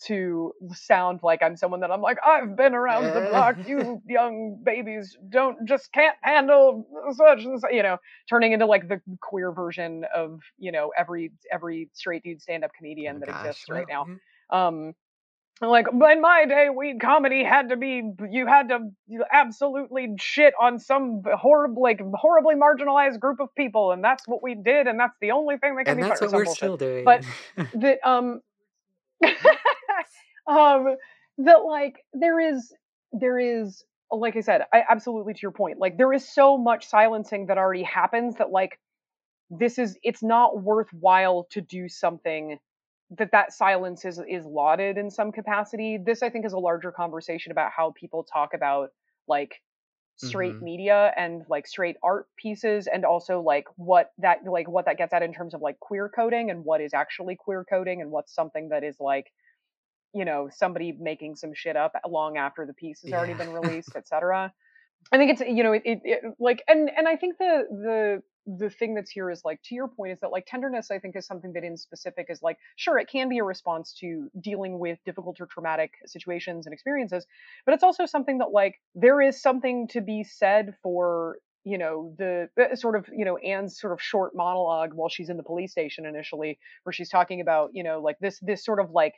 to sound like I'm someone that I'm like, I've been around the block, you young babies don't just can't handle such and such, you know, turning into like the queer version of, you know, every every straight dude stand-up comedian oh that gosh, exists right well, now. Um Like, in my day, we comedy had to be, you had to absolutely shit on some horrible, like, horribly marginalized group of people, and that's what we did, and that's the only thing that can be done. And that's what we're still doing. But that, um, um, that, like, there is, there is, like I said, I, absolutely to your point, like, there is so much silencing that already happens that, like, this is, it's not worthwhile to do something that that silence is is lauded in some capacity. This, I think, is a larger conversation about how people talk about like straight mm-hmm. media and like straight art pieces, and also like what that like what that gets at in terms of like queer coding and what is actually queer coding and what's something that is like, you know, somebody making some shit up long after the piece has yeah. already been released, et cetera. I think it's, you know, it, it, it like and and I think the the the thing that's here is like, to your point, is that like tenderness, I think, is something that in specific is like, sure, it can be a response to dealing with difficult or traumatic situations and experiences, but it's also something that like there is something to be said for, you know, the sort of, you know, Anne's sort of short monologue while she's in the police station initially, where she's talking about, you know, like this this sort of like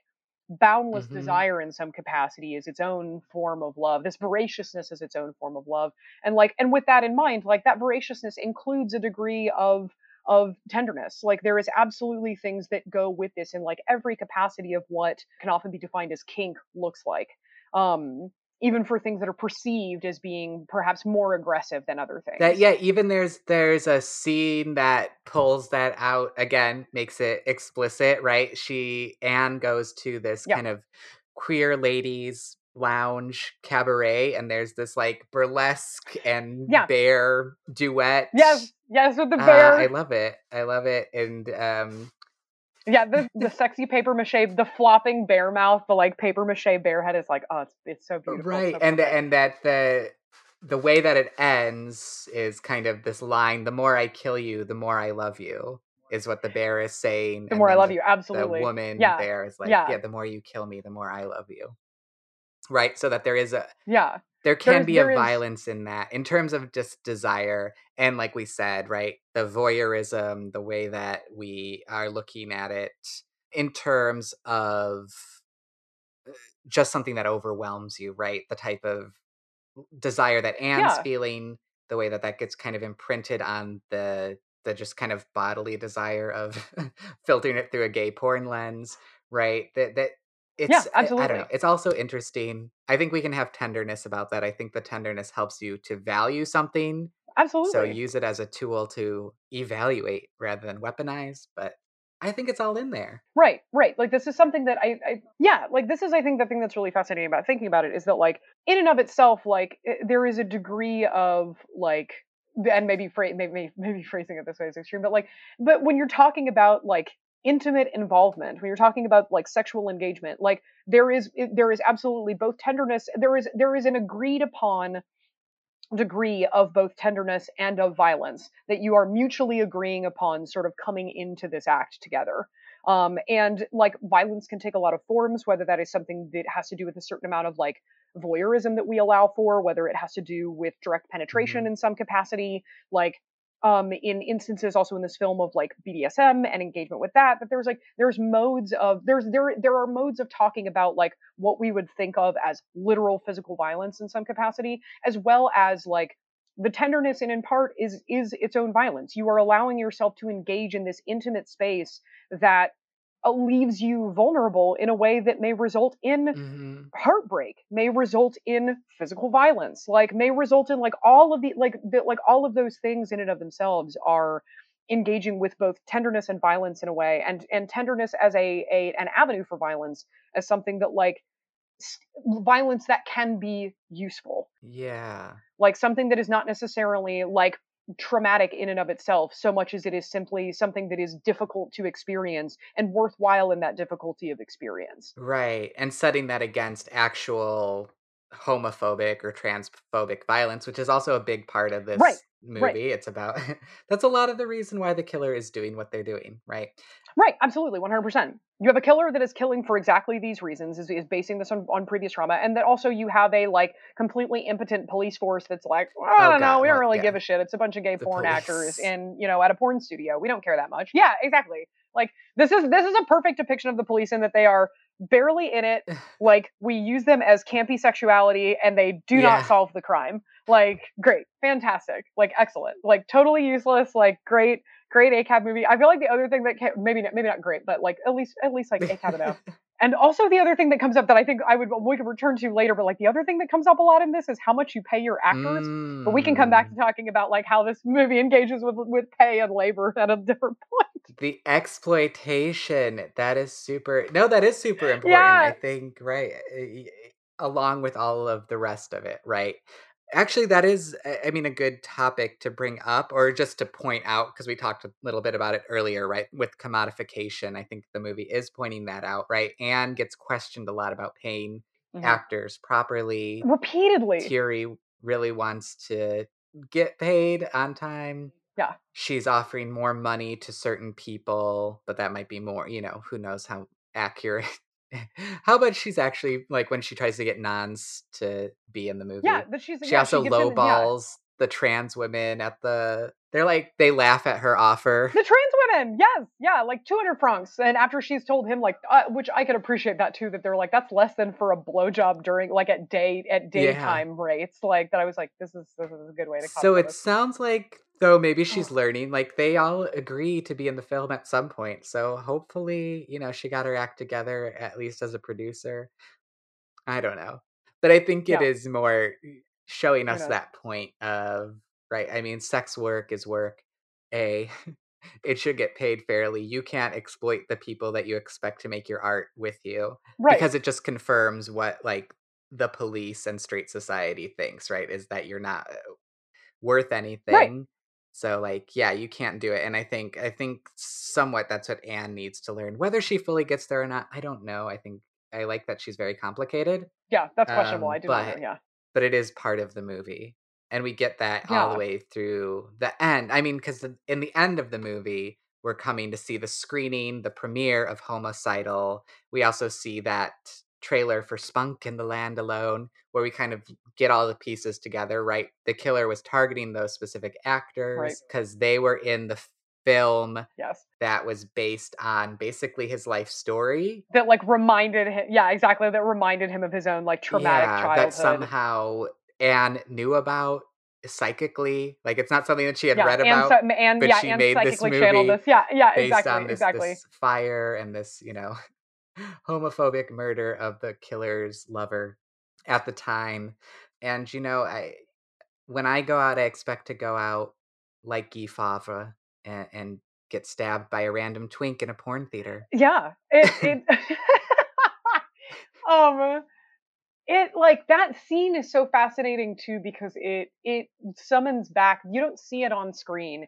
boundless mm-hmm. desire in some capacity is its own form of love. This voraciousness is its own form of love. And like, and with that in mind, like that voraciousness includes a degree of, of tenderness. Like there is absolutely things that go with this in like every capacity of what can often be defined as kink looks like. Um, even for things that are perceived as being perhaps more aggressive than other things. That, yeah, even there's there's a scene that pulls that out, again, makes it explicit, right? She, Anne, goes to this yeah. kind of queer ladies lounge cabaret, and there's this like burlesque and yeah. bear duet. Yes, yes, with the bear. Uh, I love it. I love it. And, um... yeah, the the sexy paper mache, the flopping bear mouth, the like paper mache bear head is like, oh, it's, it's so beautiful. Right, so and the, and that the the way that it ends is kind of this line: "The more I kill you, the more I love you," is what the bear is saying. The and more I love the, you, absolutely. The woman yeah. bear is like, yeah. yeah, the more you kill me, the more I love you. Right, so that there is a yeah, there can there is, be a violence is... in that, in terms of just desire. And like we said, right, the voyeurism, the way that we are looking at it in terms of just something that overwhelms you, right? The type of desire that Anne's yeah. feeling, the way that that gets kind of imprinted on the the just kind of bodily desire of filtering it through a gay porn lens, right? That that it's yeah, absolutely. I, I don't know. It's also interesting. I think we can have tenderness about that. I think the tenderness helps you to value something. Absolutely. So use it as a tool to evaluate rather than weaponize. But I think it's all in there. Right, right. Like this is something that I, I yeah, like this is, I think, the thing that's really fascinating about thinking about it is that like in and of itself, like it, there is a degree of like, and maybe, fra- maybe, maybe phrasing it this way is extreme, but like, but when you're talking about like intimate involvement, when you're talking about like sexual engagement, like there is, there is absolutely both tenderness. There is, there is an agreed upon degree of both tenderness and of violence that you are mutually agreeing upon sort of coming into this act together. Um, and like violence can take a lot of forms, whether that is something that has to do with a certain amount of like voyeurism that we allow for, whether it has to do with direct penetration mm-hmm. in some capacity, like um, in instances also in this film of like B D S M and engagement with that, but there's like, there's modes of, there's, there, there are modes of talking about like what we would think of as literal physical violence in some capacity, as well as like the tenderness and in part is, is its own violence. You are allowing yourself to engage in this intimate space that leaves you vulnerable in a way that may result in mm-hmm. heartbreak, may result in physical violence, like may result in like all of the like the, like all of those things in and of themselves are engaging with both tenderness and violence in a way, and and tenderness as a, a an avenue for violence, as something that like st- violence that can be useful, yeah, like something that is not necessarily like traumatic in and of itself so much as it is simply something that is difficult to experience and worthwhile in that difficulty of experience. Right. And setting that against actual homophobic or transphobic violence, which is also a big part of this right. movie. Right. It's about that's a lot of the reason why the killer is doing what they're doing. Right. Right. Absolutely. one hundred percent. You have a killer that is killing for exactly these reasons, is, is basing this on, on previous trauma. And that also you have a like completely impotent police force that's like, well, I don't oh, God, know. We don't well, really yeah. give a shit. It's a bunch of gay the porn police. actors in, you know, at a porn studio. We don't care that much. Yeah, exactly. Like this is, this is a perfect depiction of the police in that they are barely in it. Like we use them as campy sexuality and they do yeah. not solve the crime. Like great, fantastic, like excellent, like totally useless, like great, great A C A B movie. I feel like the other thing that came, maybe not, maybe not great, but like at least at least like A C A B enough. And also the other thing that comes up that I think I would we could return to later, but like the other thing that comes up a lot in this is how much you pay your actors. Mm. But we can come back to talking about like how this movie engages with with pay and labor at a different point. The exploitation that is super. No, that is super important. Yeah. I think right, along with all of the rest of it, right. Actually, that is, I mean, a good topic to bring up or just to point out, because we talked a little bit about it earlier, right? With commodification, I think the movie is pointing that out, right? And gets questioned a lot about paying mm-hmm. actors properly. Repeatedly. Teary really wants to get paid on time. Yeah. She's offering more money to certain people, but that might be more, you know, who knows how accurate. How about she's actually like when she tries to get nuns to be in the movie? Yeah, but she's she yeah, also she lowballs yeah. the trans women at the. They're like they laugh at her offer. The trans women, yes, yeah, like two hundred francs. And after she's told him like, uh, which I could appreciate that too, that they're like that's less than for a blowjob during like at day at daytime yeah. rates. Like that, I was like, this is this is a good way to. So it this. sounds like though maybe she's oh. learning. Like they all agree to be in the film at some point. So hopefully, you know, she got her act together at least as a producer. I don't know, but I think it yeah. is more showing us that point of. Right. I mean, sex work is work. A, it should get paid fairly. You can't exploit the people that you expect to make your art with you. Right. Because it just confirms what like the police and straight society thinks, right? Is that you're not worth anything. Right. So like, yeah, you can't do it. And I think, I think somewhat that's what Anne needs to learn. Whether she fully gets there or not, I don't know. I think I like that she's very complicated. Yeah, that's questionable. Um, I do but, know, yeah. But it is part of the movie. And we get that yeah. all the way through the end. I mean, because in the end of the movie, we're coming to see the screening, the premiere of Homicidal. We also see that trailer for Spunk and the Land Alone, where we kind of get all the pieces together, right? The killer was targeting those specific actors because right. they were in the film yes. that was based on basically his life story. That like reminded him, yeah, exactly. That reminded him of his own like traumatic yeah, childhood. That somehow... Anne knew about psychically, like it's not something that she had yeah, read about, and, so, and, but yeah, she and made this movie this. Yeah, yeah, based exactly, on this, exactly. this fire and this, you know, homophobic murder of the killer's lover at the time. And, you know, I when I go out, I expect to go out like Guy Favre and, and get stabbed by a random twink in a porn theater. Yeah. It, it... um... It like that scene is so fascinating too, because it it summons back, you don't see it on screen,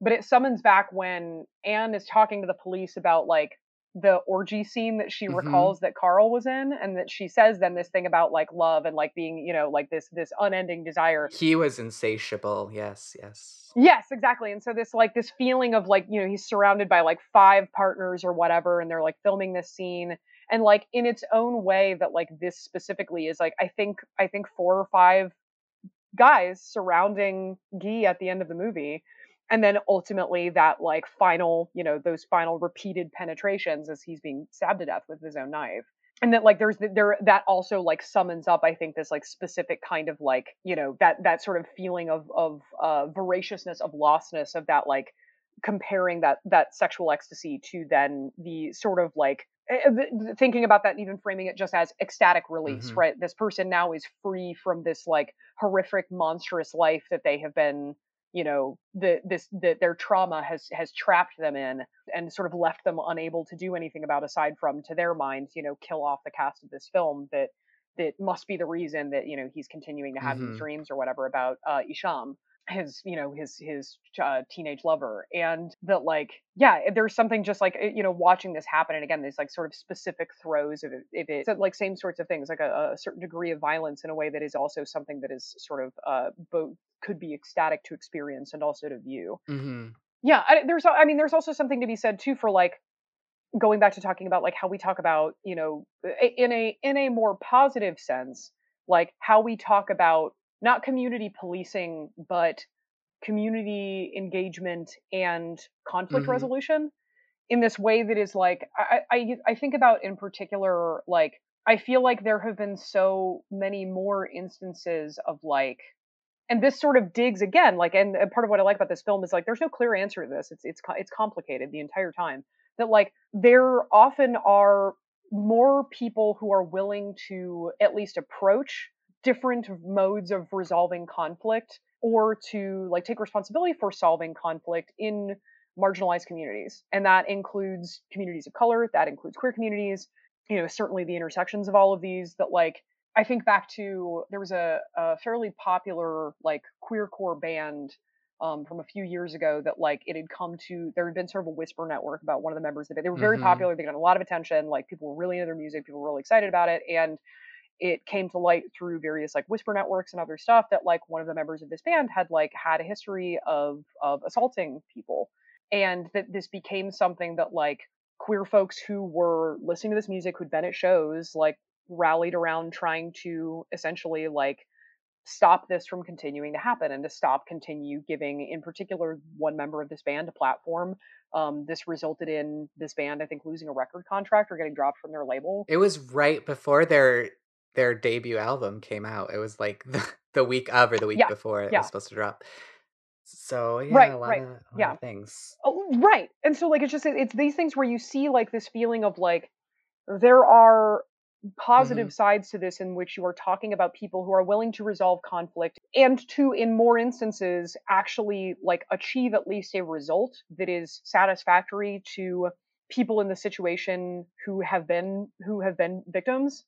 but it summons back when Anne is talking to the police about like the orgy scene that she mm-hmm. recalls that Carl was in, and that she says then this thing about like love and like being, you know, like this this unending desire. He was insatiable. Yes, yes. Yes, exactly. And so this like this feeling of like, you know, he's surrounded by like five partners or whatever, and they're like filming this scene. And like in its own way that like this specifically is like, I think, I think four or five guys surrounding Guy at the end of the movie. And then ultimately that like final, you know, those final repeated penetrations as he's being stabbed to death with his own knife. And that like there's the, there that also like summons up, I think, this like specific kind of like, you know, that that sort of feeling of of uh, voraciousness, of lostness, of that like comparing that that sexual ecstasy to then the sort of like thinking about that and even framing it just as ecstatic release, mm-hmm. right? This person now is free from this like horrific, monstrous life that they have been, you know, the this that their trauma has has trapped them in and sort of left them unable to do anything about, aside from, to their minds, you know, kill off the cast of this film that that must be the reason that, you know, he's continuing to have mm-hmm. these dreams or whatever about uh Isham, his, you know, his his uh, teenage lover. And that like, yeah, there's something just like, you know, watching this happen. And again, these like sort of specific throes of it, if it's like same sorts of things, like a, a certain degree of violence in a way that is also something that is sort of uh, both could be ecstatic to experience and also to view. Mm-hmm. Yeah, I, there's I mean, there's also something to be said too for like, going back to talking about like how we talk about, you know, in a in a more positive sense, like how we talk about not community policing, but community engagement and conflict mm-hmm. resolution in this way that is like, I, I I think about in particular, like, I feel like there have been so many more instances of like, and this sort of digs again, like, and part of what I like about this film is like, there's no clear answer to this. It's, it's, it's complicated the entire time, that like, there often are more people who are willing to at least approach different modes of resolving conflict or to like take responsibility for solving conflict in marginalized communities. And that includes communities of color, that includes queer communities, you know, certainly the intersections of all of these. That like, I think back to, there was a, a fairly popular like queercore band um, from a few years ago that like it had come to, there had been sort of a whisper network about one of the members of it. They were very mm-hmm. popular. They got a lot of attention. Like people were really into their music. People were really excited about it. And it came to light through various like whisper networks and other stuff that like one of the members of this band had like had a history of of assaulting people, and that this became something that like queer folks who were listening to this music, who'd been at shows, like rallied around trying to essentially like stop this from continuing to happen, and to stop continue giving in particular one member of this band a platform. Um, this resulted in this band, I think, losing a record contract or getting dropped from their label. It was right before their their debut album came out. It was like the, the week of or the week yeah, before it yeah. was supposed to drop. So yeah, right, a lot, right, of, a lot yeah. of things. Oh, right. And so like, it's just, it's these things where you see like this feeling of like, there are positive mm-hmm. sides to this in which you are talking about people who are willing to resolve conflict and to, in more instances, actually like achieve at least a result that is satisfactory to people in the situation who have been, who have been victims.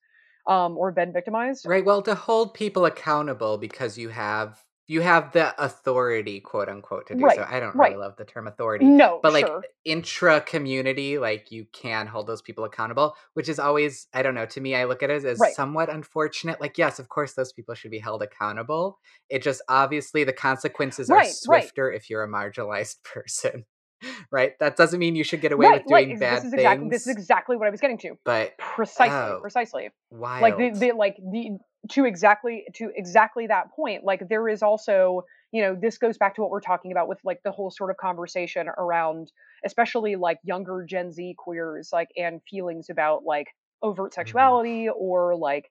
Um, or been victimized. Right. Well, to hold people accountable because you have you have the authority, quote unquote, to do right, so. I don't right. really love the term authority. No, but like sure. intra-community, like you can hold those people accountable, which is always, I don't know, to me, I look at it as, as right. somewhat unfortunate. Like, yes, of course, those people should be held accountable. It just obviously the consequences right, are swifter right. if you're a marginalized person. Right, that doesn't mean you should get away right, with doing right. bad this is exactly, things. This is exactly what I was getting to. But precisely, oh, precisely. Wild. Like the, the like the to exactly to exactly that point. Like there is also, you know, this goes back to what we're talking about with like the whole sort of conversation around, especially like younger Gen Z queers, like and feelings about like overt sexuality mm-hmm. or like.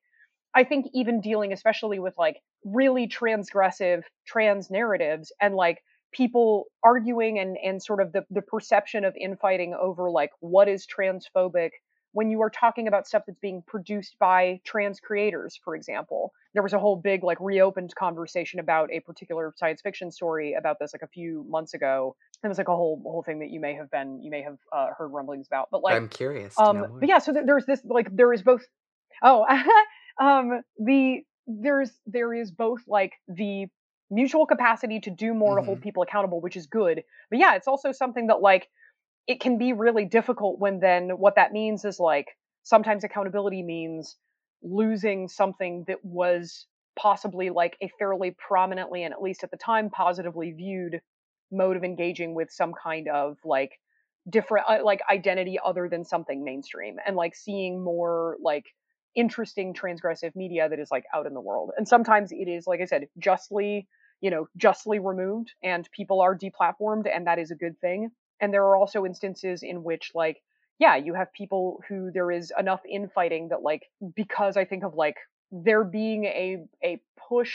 I think even dealing especially with like really transgressive trans narratives and like. People arguing and, and sort of the, the perception of infighting over like what is transphobic when you are talking about stuff that's being produced by trans creators, for example. There was a whole big like reopened conversation about a particular science fiction story about this like a few months ago. It was like a whole whole thing that you may have been you may have uh, heard rumblings about. But like I'm curious. Um, to know but yeah, so th- there's this like there is both. Oh, um, the there's there is both like the. Mutual capacity to do more, mm-hmm. to hold people accountable, which is good. But yeah, it's also something that like, it can be really difficult when then what that means is like, sometimes accountability means losing something that was possibly like a fairly prominently, and at least at the time, positively viewed mode of engaging with some kind of like different, uh, like identity other than something mainstream, and like seeing more like interesting transgressive media that is like out in the world. And sometimes it is, like I said, justly, you know, justly removed, and people are deplatformed, and that is a good thing. And there are also instances in which, like, yeah, you have people who there is enough infighting that, like, because I think of, like, there being a a push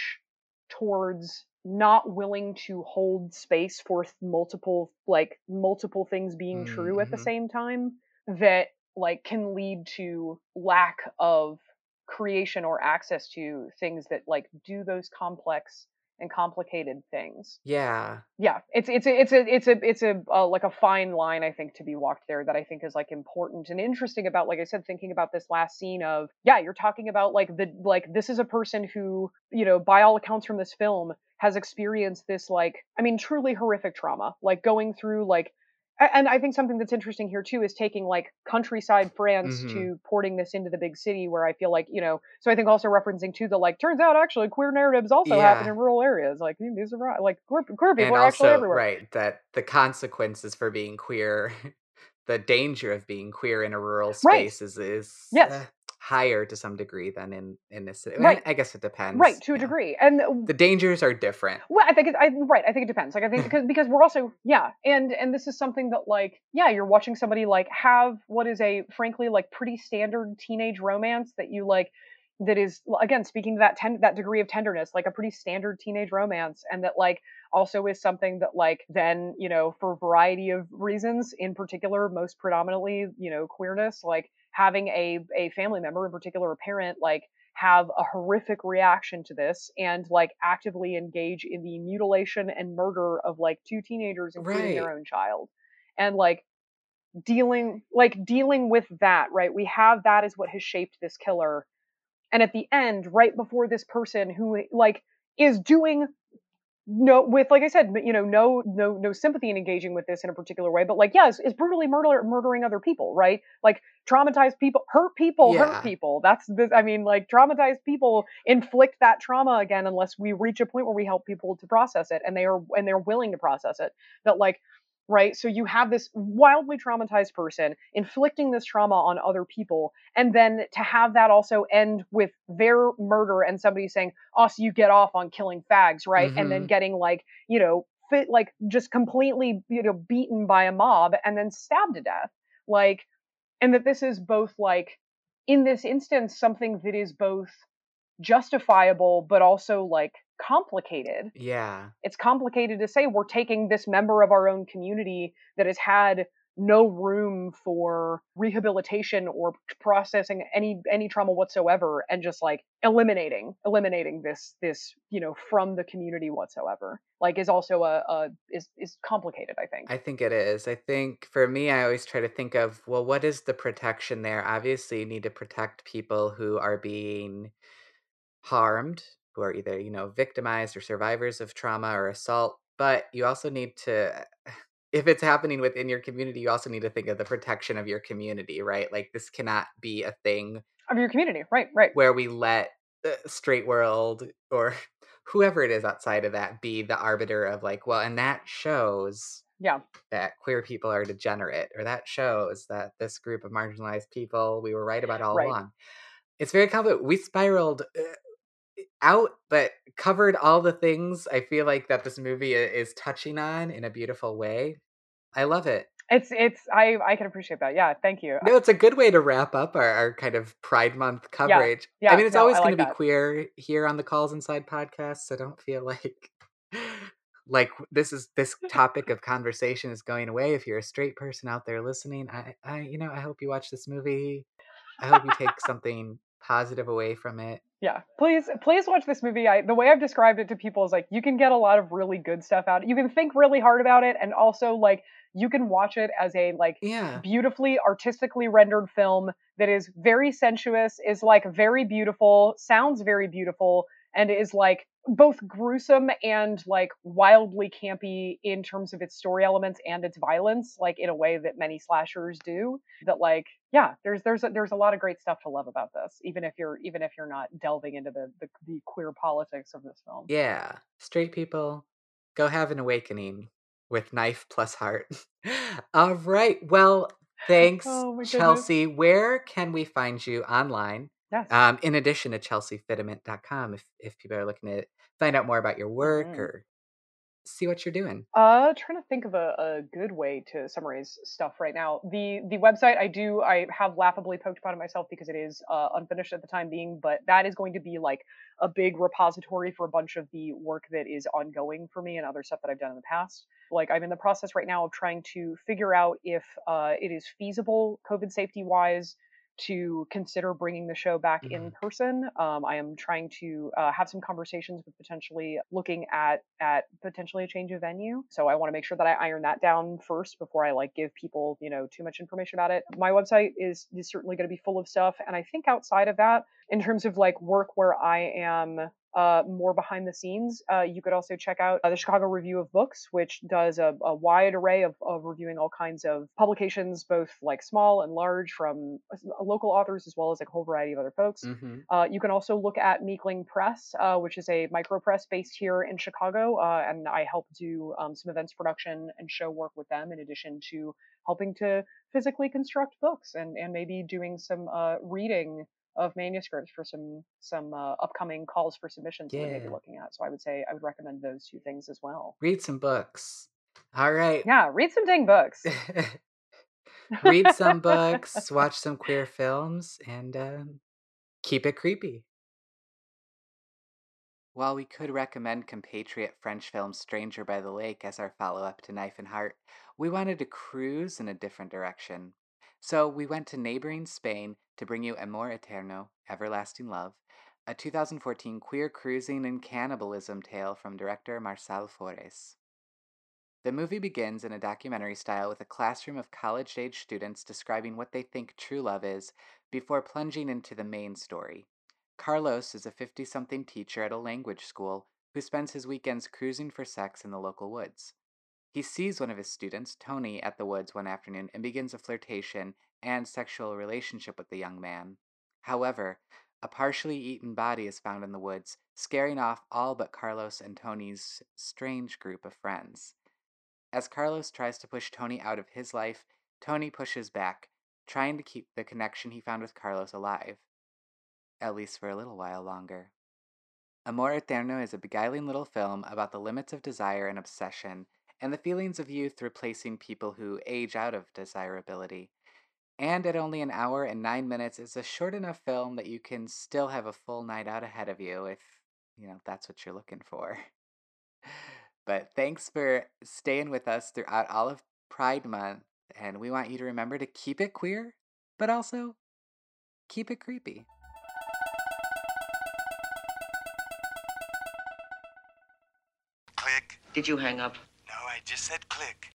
towards not willing to hold space for multiple, like, multiple things being mm-hmm. true at the same time, that, like, can lead to lack of creation or access to things that, like, do those complex and complicated things. Yeah. Yeah. It's, it's, it's a, it's a, it's a, uh, like a fine line, I think, to be walked there, that I think is, like, important and interesting about, like I said, thinking about this last scene of, yeah, you're talking about, like, the, like, this is a person who, you know, by all accounts from this film has experienced this, like, I mean, truly horrific trauma, like going through, like, and I think something that's interesting here too is taking, like, countryside France mm-hmm. to porting this into the big city, where I feel like, you know, so I think also referencing too the, like, turns out actually queer narratives also yeah. happen in rural areas, like these are like queer, queer people and are also, actually everywhere. Right, that the consequences for being queer, the danger of being queer in a rural space right. is is yes. uh, higher to some degree than in in this city. Right. I guess it depends. Right, to a yeah. degree, and the dangers are different. Well, I think it, I right. I think it depends. Like I think because because we're also yeah, and and this is something that, like, yeah, you're watching somebody, like, have what is a frankly, like, pretty standard teenage romance that you like that is, again, speaking to that ten, that degree of tenderness, like a pretty standard teenage romance, and that, like, also is something that, like, then, you know, for a variety of reasons, in particular, most predominantly, you know, queerness, like, having a a family member, in particular a parent, like, have a horrific reaction to this and, like, actively engage in the mutilation and murder of, like, two teenagers, including right. their own child, and, like, dealing like dealing with that, right? We have that is what has shaped this killer, and at the end, right before this person who, like, is doing no with, like I said, you know, no no no sympathy in engaging with this in a particular way, but, like, yes, yeah, is brutally murder murdering other people, right? Like, traumatized people hurt people yeah. hurt people. That's this I mean, like, traumatized people inflict that trauma again unless we reach a point where we help people to process it, and they are and they're willing to process it. That, like, right, so you have this wildly traumatized person inflicting this trauma on other people, and then to have that also end with their murder and somebody saying, oh, so you get off on killing fags, right? Mm-hmm. And then getting, like, you know, fit, like, just completely, you know, beaten by a mob and then stabbed to death. Like, and that this is both, like, in this instance, something that is both justifiable, but also, like, complicated. Yeah. It's complicated to say we're taking this member of our own community that has had no room for rehabilitation or processing any any trauma whatsoever, and just, like, eliminating eliminating this this you know from the community whatsoever, like, is also a, a is is complicated. I think I think it is I think for me, I always try to think of, well, what is the protection there? Obviously you need to protect people who are being harmed, who are either, you know, victimized or survivors of trauma or assault, but you also need to, if it's happening within your community, you also need to think of the protection of your community, right? Like, this cannot be a thing of your community, right? Right. Where we let the straight world or whoever it is outside of that be the arbiter of, like, well, and that shows yeah. that queer people are degenerate, or that shows that this group of marginalized people we were right about all right. along. It's very complicated. We spiraled uh, out, but covered all the things I feel like that this movie is touching on in a beautiful way. I love it. It's, it's, I, I can appreciate that. Yeah. Thank you. No, it's a good way to wrap up our, our kind of Pride Month coverage. Yeah, yeah, I mean, it's no, always like going to be that. Queer here on the Calls Inside podcast. So don't feel like, like this is, this topic of conversation is going away. If you're a straight person out there listening, I, I, you know, I hope you watch this movie. I hope you take something positive away from it. Yeah, please, please watch this movie. I, the way I've described it to people is, like, you can get a lot of really good stuff out. You can think really hard about it, and also, like, you can watch it as a, like, yeah. beautifully artistically rendered film that is very sensuous, is, like, very beautiful, sounds very beautiful, and is, like, both gruesome and, like, wildly campy in terms of its story elements and its violence, like, in a way that many slashers do. That, like, yeah, there's there's a, there's a lot of great stuff to love about this, even if you're even if you're not delving into the the, the queer politics of this film. Yeah, straight people, go have an awakening with Knife plus Heart. All right, well, thanks, oh, Chelsea. Where can we find you online? Yes. Um, in addition to chelsea fiddyment dot com, if, if people are looking to find out more about your work mm-hmm. or see what you're doing. Uh, trying to think of a, a good way to summarize stuff right now. The the website, I do, I have laughably poked fun at myself because it is uh, unfinished at the time being, but that is going to be like a big repository for a bunch of the work that is ongoing for me and other stuff that I've done in the past. Like, I'm in the process right now of trying to figure out if uh, it is feasible, COVID safety-wise, to consider bringing the show back mm-hmm. in person. Um, I am trying to uh, have some conversations with potentially looking at at potentially a change of venue. So I want to make sure that I iron that down first before I like give people, you know, too much information about it. My website is, is certainly going to be full of stuff. And I think outside of that, in terms of like work where I am uh, more behind the scenes, uh, you could also check out uh, the Chicago Review of Books, which does a, a wide array of, of reviewing all kinds of publications, both like small and large, from local authors as well as like a whole variety of other folks. Mm-hmm. Uh, you can also look at Meekling Press, uh, which is a micro press based here in Chicago, uh, and I help do um, some events production and show work with them, in addition to helping to physically construct books and and maybe doing some uh, reading of manuscripts for some some uh, upcoming calls for submissions yeah. that we may be looking at. So I would say I would recommend those two things as well. Read some books. All right. Yeah, read some dang books. Read some books, watch some queer films, and um, keep it creepy. While we could recommend compatriot French film Stranger by the Lake as our follow-up to Knife and Heart, we wanted to cruise in a different direction. So we went to neighboring Spain to bring you Amor Eterno, Everlasting Love, a two thousand fourteen queer cruising and cannibalism tale from director Marçal Forés. The movie begins in a documentary style with a classroom of college-age students describing what they think true love is before plunging into the main story. Carlos is a fifty-something teacher at a language school who spends his weekends cruising for sex in the local woods. He sees one of his students, Tony, at the woods one afternoon and begins a flirtation and sexual relationship with the young man. However, a partially eaten body is found in the woods, scaring off all but Carlos and Tony's strange group of friends. As Carlos tries to push Tony out of his life, Tony pushes back, trying to keep the connection he found with Carlos alive, at least for a little while longer. Amor Eterno is a beguiling little film about the limits of desire and obsession, and the feelings of youth replacing people who age out of desirability. And at only an hour and nine minutes, it's a short enough film that you can still have a full night out ahead of you if, you know, that's what you're looking for. But thanks for staying with us throughout all of Pride Month, and we want you to remember to keep it queer, but also keep it creepy. Click. Did you hang up? I just said click.